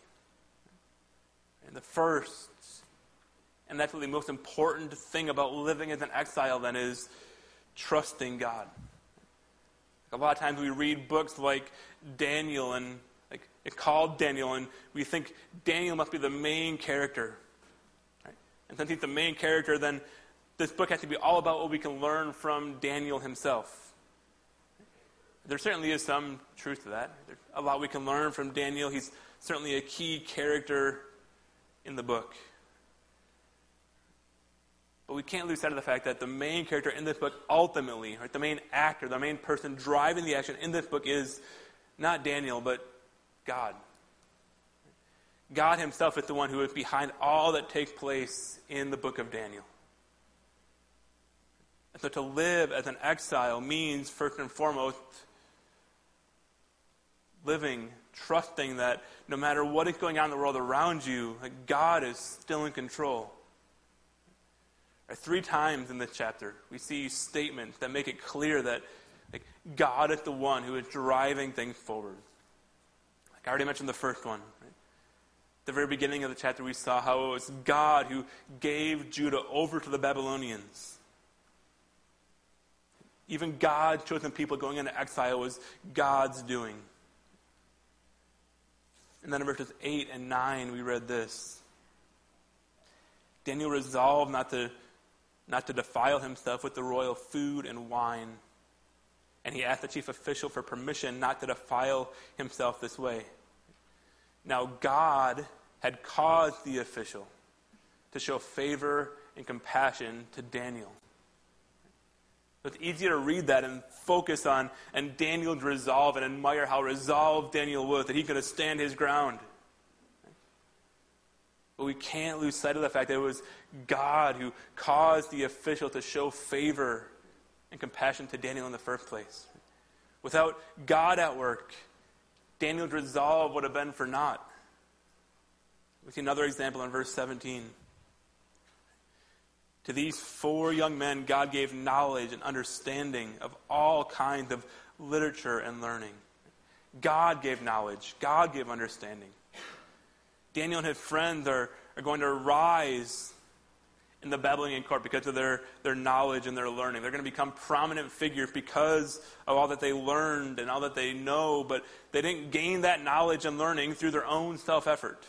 And the first, and that's really the most important thing about living as an exile then, is trusting God. Like a lot of times we read books like Daniel and like it called Daniel, and we think Daniel must be the main character. Right? And since he's the main character, then this book has to be all about what we can learn from Daniel himself. There certainly is some truth to that. There's a lot we can learn from Daniel. He's certainly a key character in the book. But we can't lose sight of the fact that the main character in this book ultimately, right, the main actor, the main person driving the action in this book is not Daniel, but God. God himself is the one who is behind all that takes place in the book of Daniel. And so to live as an exile means, first and foremost, living, trusting that no matter what is going on in the world around you, that God is still in control. Three times in this chapter, we see statements that make it clear that like, God is the one who is driving things forward. Like I already mentioned the first one. Right? At the very beginning of the chapter, we saw how it was God who gave Judah over to the Babylonians. Even God's chosen people going into exile was God's doing. And then in verses eight and nine, we read this. Daniel resolved not to not to defile himself with the royal food and wine. And he asked the chief official for permission not to defile himself this way. Now God had caused the official to show favor and compassion to Daniel. It's easier to read that and focus on and Daniel's resolve and admire how resolved Daniel was, that he could stand his ground. But we can't lose sight of the fact that it was God who caused the official to show favor and compassion to Daniel in the first place. Without God at work, Daniel's resolve would have been for naught. We see another example in verse seventeen. To these four young men, God gave knowledge and understanding of all kinds of literature and learning. God gave knowledge. God gave understanding. Daniel and his friends are, are going to rise in the Babylonian court because of their, their knowledge and their learning. They're going to become prominent figures because of all that they learned and all that they know, but they didn't gain that knowledge and learning through their own self-effort.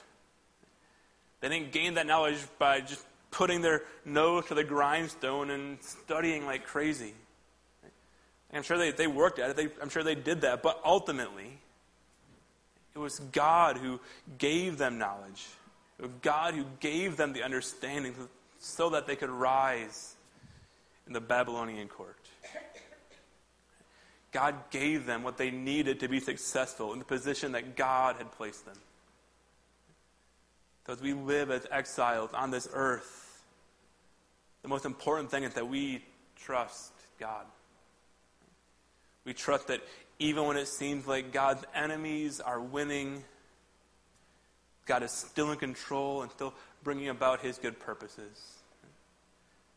They didn't gain that knowledge by just putting their nose to the grindstone and studying like crazy. I'm sure they, they worked at it. They, I'm sure they did that. But ultimately, it was God who gave them knowledge. It was God who gave them the understanding so that they could rise in the Babylonian court. God gave them what they needed to be successful in the position that God had placed them. So as we live as exiles on this earth, the most important thing is that we trust God. We trust that even when it seems like God's enemies are winning, God is still in control and still bringing about his good purposes.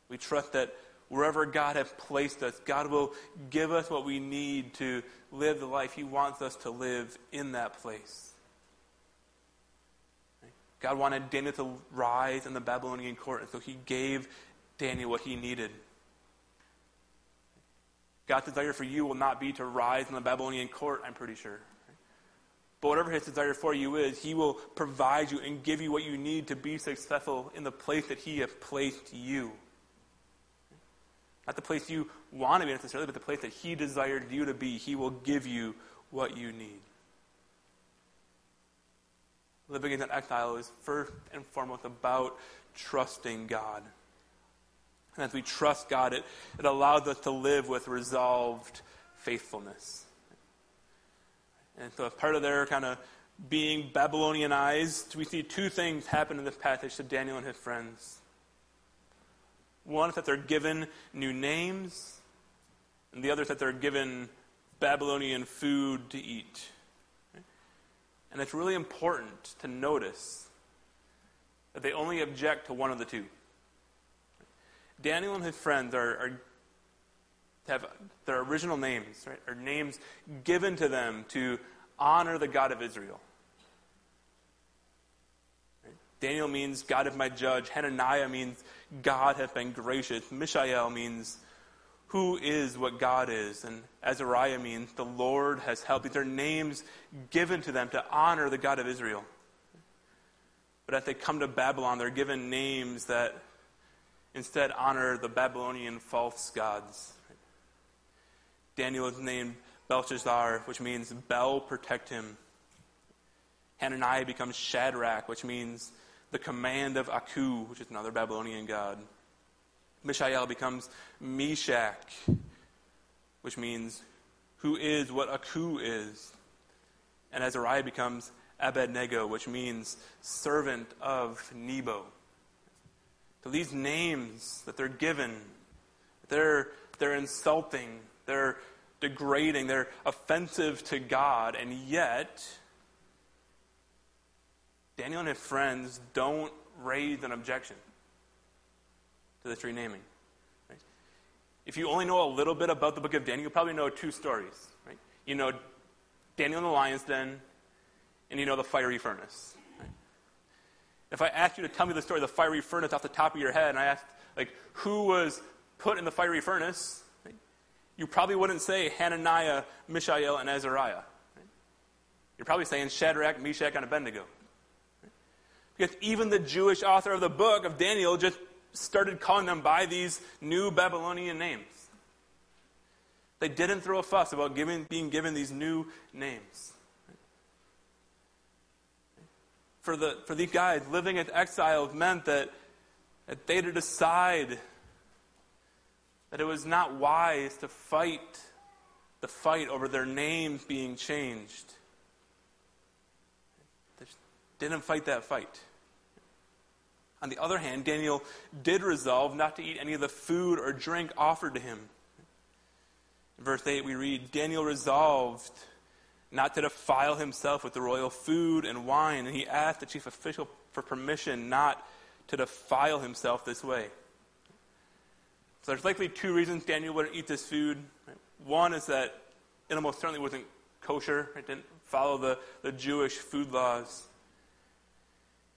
We trust that wherever God has placed us, God will give us what we need to live the life he wants us to live in that place. God wanted Daniel to rise in the Babylonian court, and so he gave Daniel what he needed. God's desire for you will not be to rise in the Babylonian court, I'm pretty sure. But whatever his desire for you is, he will provide you and give you what you need to be successful in the place that he has placed you. Not the place you want to be necessarily, but the place that he desired you to be. He will give you what you need. Living in that exile is first and foremost about trusting God. And as we trust God, it, it allows us to live with resolved faithfulness. And so as part of their kind of being Babylonianized, we see two things happen in this passage to Daniel and his friends. One is that they're given new names, and the other is that they're given Babylonian food to eat. And it's really important to notice that they only object to one of the two. Daniel and his friends are, are have their original names, right? Are names given to them to honor the God of Israel. Daniel means God is my judge. Hananiah means God has been gracious. Mishael means who is what God is. And Azariah means the Lord has helped. These are names given to them to honor the God of Israel. But as they come to Babylon, they're given names that instead honor the Babylonian false gods. Daniel is named Belshazzar, which means Bel protect him. Hananiah becomes Shadrach, which means the command of Aku, which is another Babylonian god. Mishael becomes Meshach, which means who is what Aku is. And Azariah becomes Abednego, which means servant of Nebo. So these names that they're given, they're, they're insulting, they're degrading, they're offensive to God, and yet Daniel and his friends don't raise an objection to this renaming. Right? If you only know a little bit about the book of Daniel, you probably know two stories. Right? You know Daniel in the lion's den, and you know the fiery furnace. Right? If I asked you to tell me the story of the fiery furnace off the top of your head, and I asked, like, who was put in the fiery furnace, right? You probably wouldn't say Hananiah, Mishael, and Azariah. Right? You're probably saying Shadrach, Meshach, and Abednego. Right? Because even the Jewish author of the book of Daniel just started calling them by these new Babylonian names. They didn't throw a fuss about giving, being given these new names. For the for these guys, living as exiles meant that, that they had to decide that it was not wise to fight the fight over their names being changed. They didn't fight that fight. On the other hand, Daniel did resolve not to eat any of the food or drink offered to him. In verse eight, we read, Daniel resolved not to defile himself with the royal food and wine, and he asked the chief official for permission not to defile himself this way. So there's likely two reasons Daniel wouldn't eat this food. One is that it almost certainly wasn't kosher. It didn't follow the, the Jewish food laws.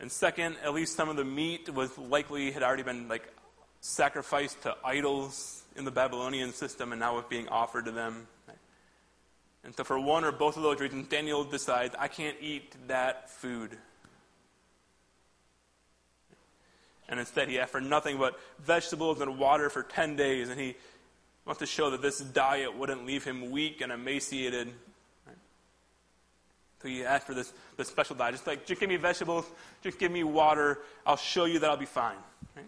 And second, at least some of the meat was likely, had already been like sacrificed to idols in the Babylonian system, and now was being offered to them. And so for one or both of those reasons, Daniel decides, I can't eat that food. And instead he offered nothing but vegetables and water for ten days, and he wants to show that this diet wouldn't leave him weak and emaciated. So you ask for this, this special diet. Just like, just give me vegetables, just give me water, I'll show you that I'll be fine. Right?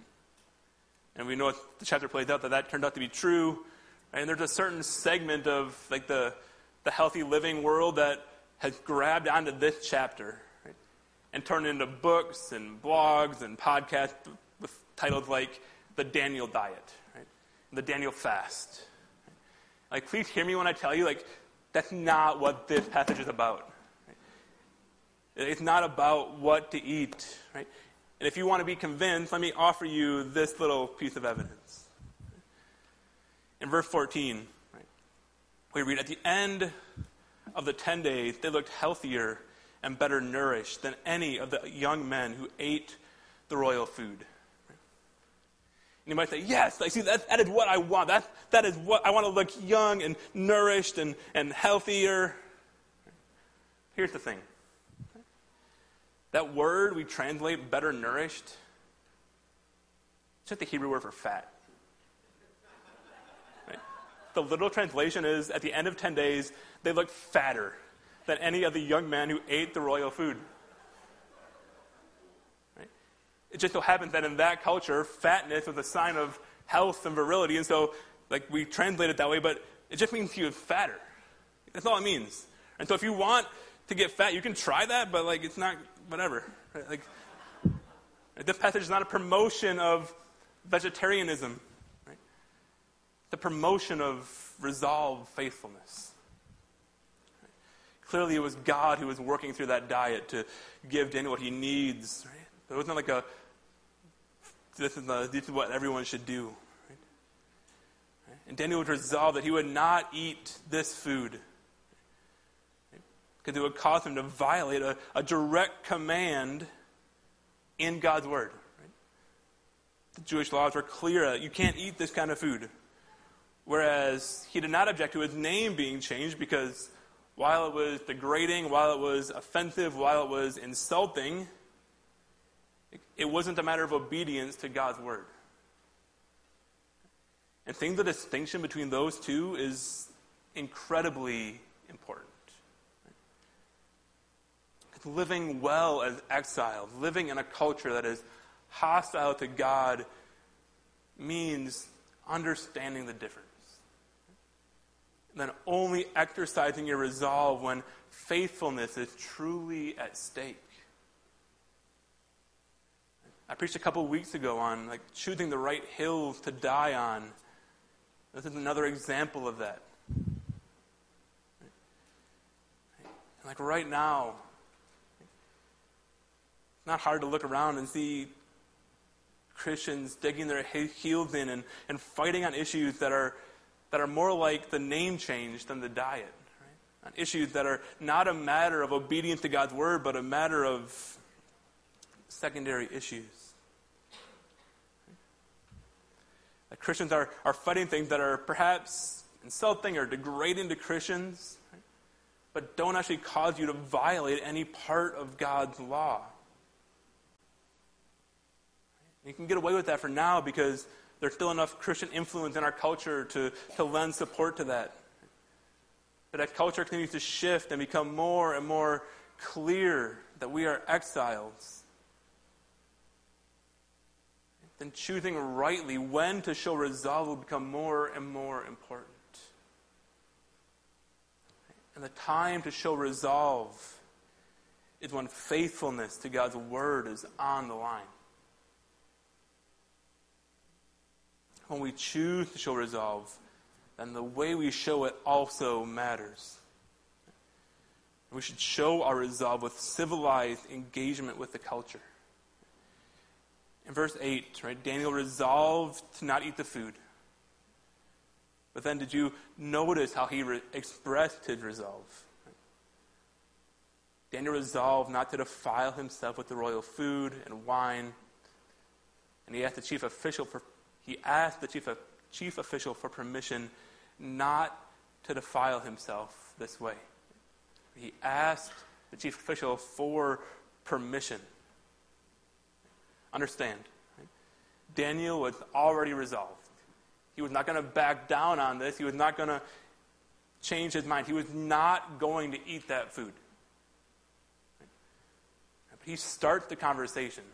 And we know as the chapter plays out that that turned out to be true. Right? And there's a certain segment of like the, the healthy living world that has grabbed onto this chapter, right? And turned it into books and blogs and podcasts with titles like The Daniel Diet, right? The Daniel Fast. Right? Like, please hear me when I tell you, like, that's not what this passage is about. It's not about what to eat, right? And if you want to be convinced, let me offer you this little piece of evidence. In verse fourteen, right, we read, at the end of the ten days, they looked healthier and better nourished than any of the young men who ate the royal food. Right? And you might say, yes, I see, that, that is what I want. That, that is what I want to look young and nourished and, and healthier. Here's the thing. That word we translate better nourished, it's just the Hebrew word for fat. Right? The literal translation is, at the end of ten days, they looked fatter than any of the young men who ate the royal food. Right? It just so happens that in that culture, fatness was a sign of health and virility, and so like we translate it that way, but it just means you're fatter. That's all it means. And so if you want to get fat, you can try that, but like it's not... whatever. Right? Like, this passage is not a promotion of vegetarianism. Right? The promotion of resolved faithfulness. Right? Clearly it was God who was working through that diet to give Daniel what he needs. Right? But it wasn't like a, this is, a, this is what everyone should do. Right? Right? And Daniel was resolved that he would not eat this food, because it would cause him to violate a, a direct command in God's word. Right? The Jewish laws were clear that you can't eat this kind of food. Whereas he did not object to his name being changed, because while it was degrading, while it was offensive, while it was insulting, it, it wasn't a matter of obedience to God's word. And I think the distinction between those two is incredibly important. Living well as exiles, living in a culture that is hostile to God, means understanding the difference. And then only exercising your resolve when faithfulness is truly at stake. I preached a couple weeks ago on like choosing the right hills to die on. This is another example of that. And like right now, not hard to look around and see Christians digging their heels in and, and fighting on issues that are that are more like the name change than the diet. Right? On issues that are not a matter of obedience to God's word, but a matter of secondary issues. That Christians are, are fighting things that are perhaps insulting or degrading to Christians, right? But don't actually cause you to violate any part of God's law. You can get away with that for now because there's still enough Christian influence in our culture to, to lend support to that. But that culture continues to shift and become more and more clear that we are exiles. Then choosing rightly when to show resolve will become more and more important. And the time to show resolve is when faithfulness to God's word is on the line. when we choose to show resolve, then the way we show it also matters. We should show our resolve with civilized engagement with the culture. In verse eight, right, Daniel resolved to not eat the food. But then did you notice how he re- expressed his resolve? Daniel resolved not to defile himself with the royal food and wine. And he asked the chief official for he asked the chief, chief official for permission not to defile himself this way. He asked the chief official for permission. Understand, right? Daniel was already resolved. He was not going to back down on this. He was not going to change his mind. He was not going to eat that food. Right? But he starts the conversation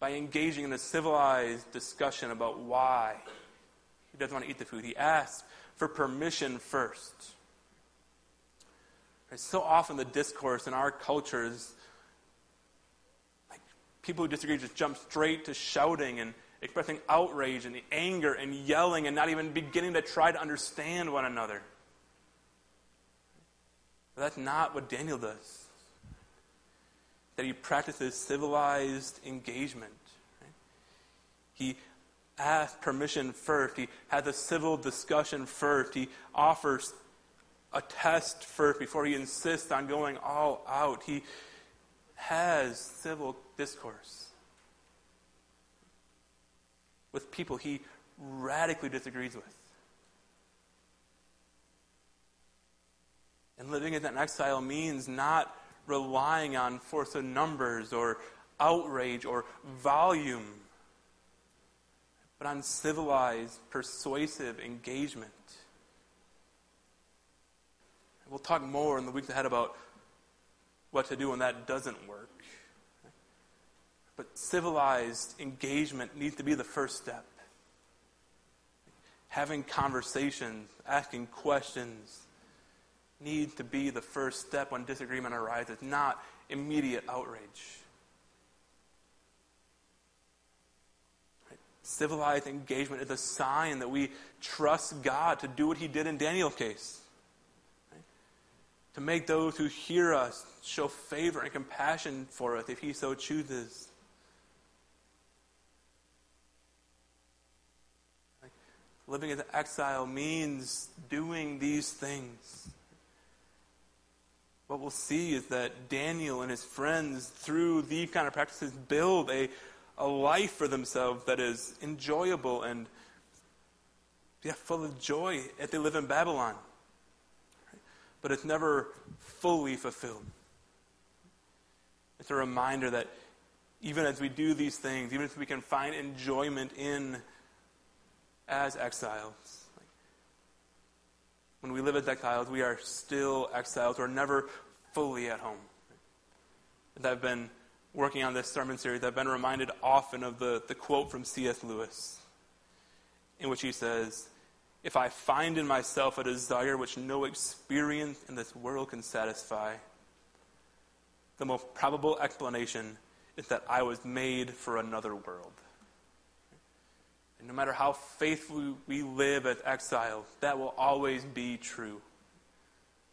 by engaging in a civilized discussion about why he doesn't want to eat the food. He asks for permission first. Right? So often the discourse in our culture is like people who disagree just jump straight to shouting and expressing outrage and anger and yelling and not even beginning to try to understand one another. But that's not what Daniel does. That he practices civilized engagement. Right? He asked permission first. He had the civil discussion first. He offers a test first before he insists on going all out. He has civil discourse with people he radically disagrees with. And living in that exile means not relying on force of numbers or outrage or volume, but on civilized, persuasive engagement. And we'll talk more in the weeks ahead about what to do when that doesn't work. But civilized engagement needs to be the first step. Having conversations, asking questions, need to be the first step when disagreement arises, not immediate outrage. Right? Civilized engagement is a sign that we trust God to do what he did in Daniel's case. Right? To make those who hear us show favor and compassion for us if he so chooses. Living in exile means doing these things. What we'll see is that Daniel and his friends, through these kind of practices, build a, a life for themselves that is enjoyable and yeah, full of joy as they live in Babylon. But it's never fully fulfilled. It's a reminder that even as we do these things, even if we can find enjoyment in as exiles. When we live as exiles, we are still exiles. We're never fully at home. And I've been working on this sermon series. I've been reminded often of the, the quote from C S Lewis, in which he says, "If I find in myself a desire which no experience in this world can satisfy, the most probable explanation is that I was made for another world." And no matter how faithfully we live as exiles, that will always be true.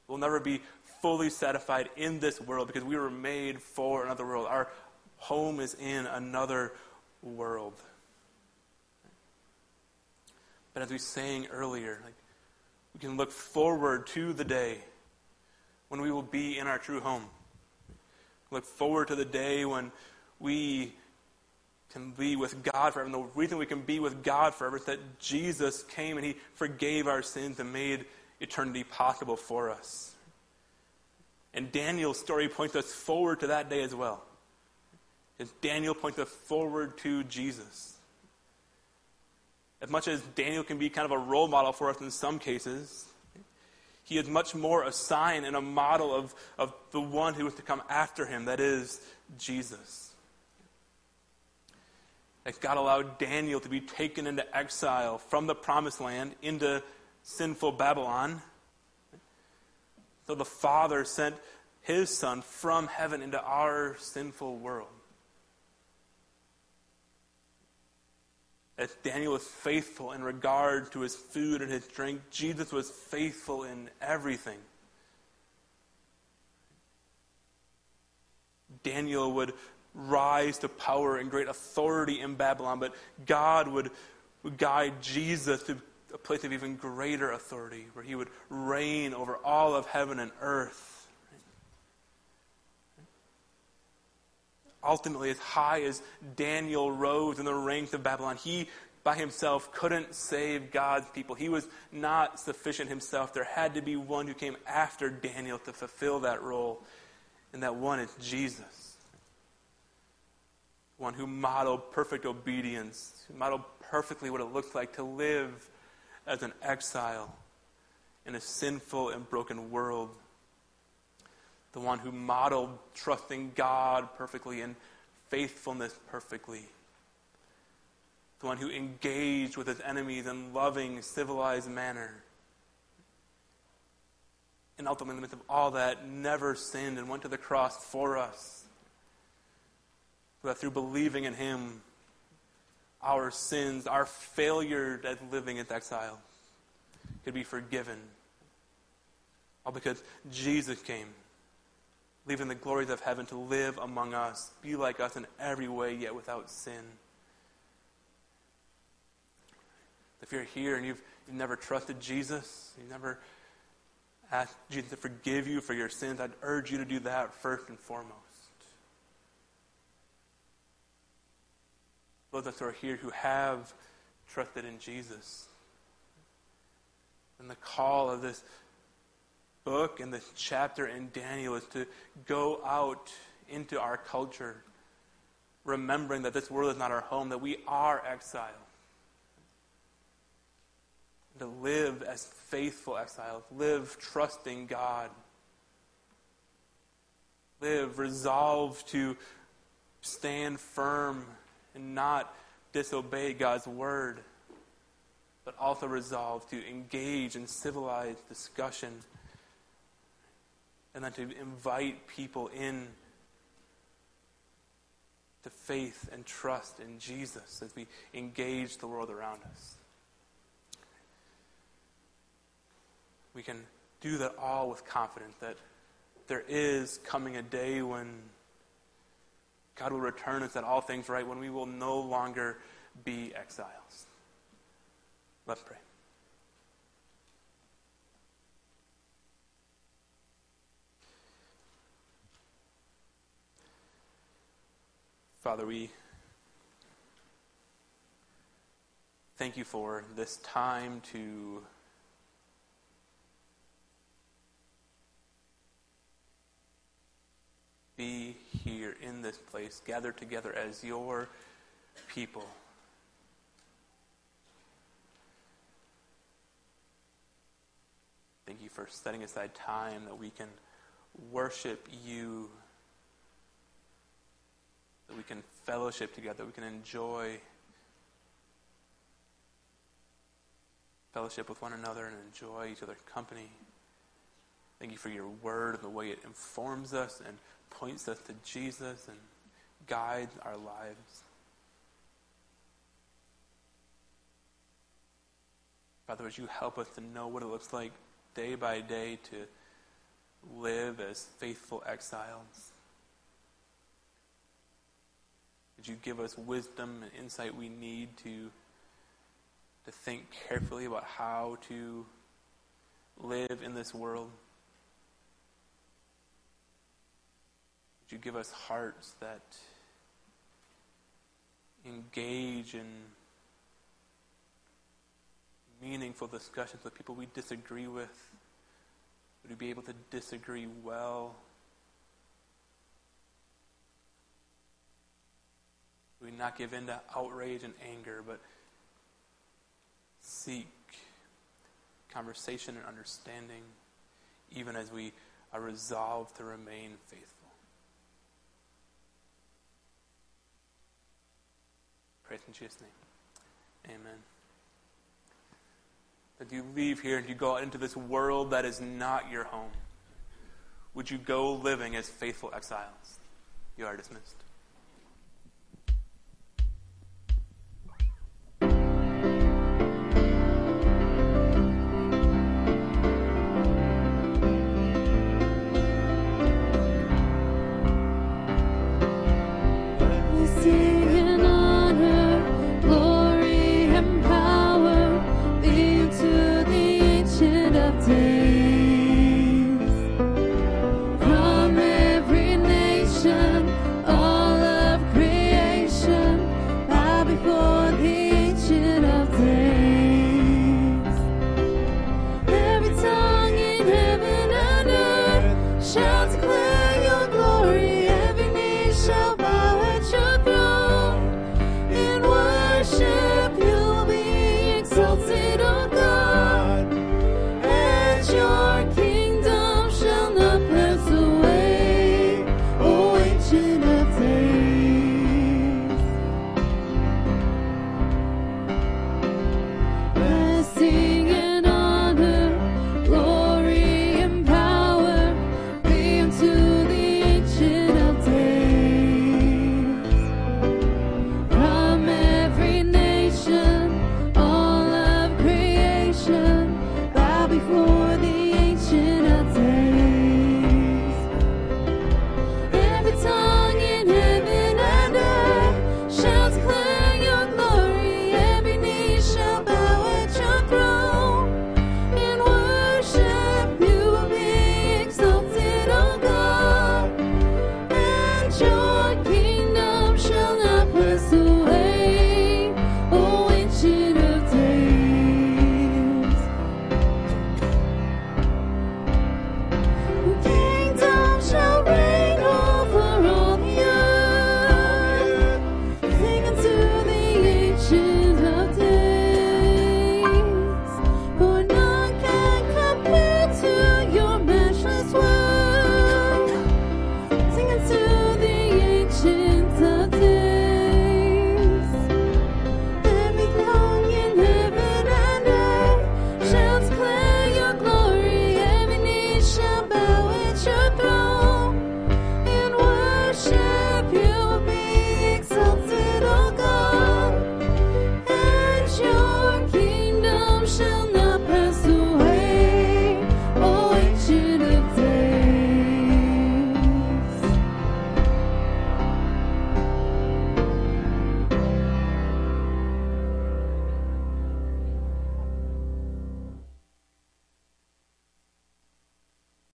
We'll never be fully satisfied in this world because we were made for another world. Our home is in another world. But as we sang earlier, like, we can look forward to the day when we will be in our true home. Look forward to the day when we can be with God forever. And the reason we can be with God forever is that Jesus came and he forgave our sins and made eternity possible for us. And Daniel's story points us forward to that day as well. And Daniel points us forward to Jesus. As much as Daniel can be kind of a role model for us in some cases, he is much more a sign and a model of, of the one who is to come after him, that is Jesus. That God allowed Daniel to be taken into exile from the promised land into sinful Babylon. So the Father sent his Son from heaven into our sinful world. As Daniel was faithful in regard to his food and his drink, Jesus was faithful in everything. Daniel would rise to power and great authority in Babylon, but God would guide Jesus to a place of even greater authority, where he would reign over all of heaven and earth. Ultimately, as high as Daniel rose in the ranks of Babylon, he by himself couldn't save God's people. He was not sufficient himself. There had to be one who came after Daniel to fulfill that role, and that one is Jesus. One who modeled perfect obedience, who modeled perfectly what it looks like to live as an exile in a sinful and broken world. The one who modeled trusting God perfectly and faithfulness perfectly. The one who engaged with his enemies in loving, civilized manner. And ultimately, in the midst of all that, never sinned and went to the cross for us, that through believing in him, our sins, our failure at living in exile could be forgiven. All because Jesus came, leaving the glories of heaven to live among us, be like us in every way, yet without sin. If you're here and you've, you've never trusted Jesus, you've never asked Jesus to forgive you for your sins, I'd urge you to do that first and foremost. Those of us who are here who have trusted in Jesus. And the call of this book and this chapter in Daniel is to go out into our culture, remembering that this world is not our home, that we are exiled. And to live as faithful exiles, live trusting God, live resolved to stand firm and not disobey God's word, but also resolve to engage in civilized discussion, and then to invite people in to faith and trust in Jesus as we engage the world around us. We can do that all with confidence that there is coming a day when God will return and set all things right, when we will no longer be exiles. Let's pray. Father, we thank you for this time to be here in this place, gathered together as your people. Thank you for setting aside time that we can worship you, that we can fellowship together, that we can enjoy fellowship with one another and enjoy each other's company. Thank you for your word and the way it informs us and points us to Jesus and guides our lives. Father, would you help us to know what it looks like day by day to live as faithful exiles? Would you give us wisdom and insight we need to, to think carefully about how to live in this world? Would you give us hearts that engage in meaningful discussions with people we disagree with? Would we be able to disagree well? Would we not give in to outrage and anger, but seek conversation and understanding, even as we are resolved to remain faithful? Praise in Jesus' name. Amen. That you leave here and you go out into this world that is not your home. Would you go living as faithful exiles? You are dismissed.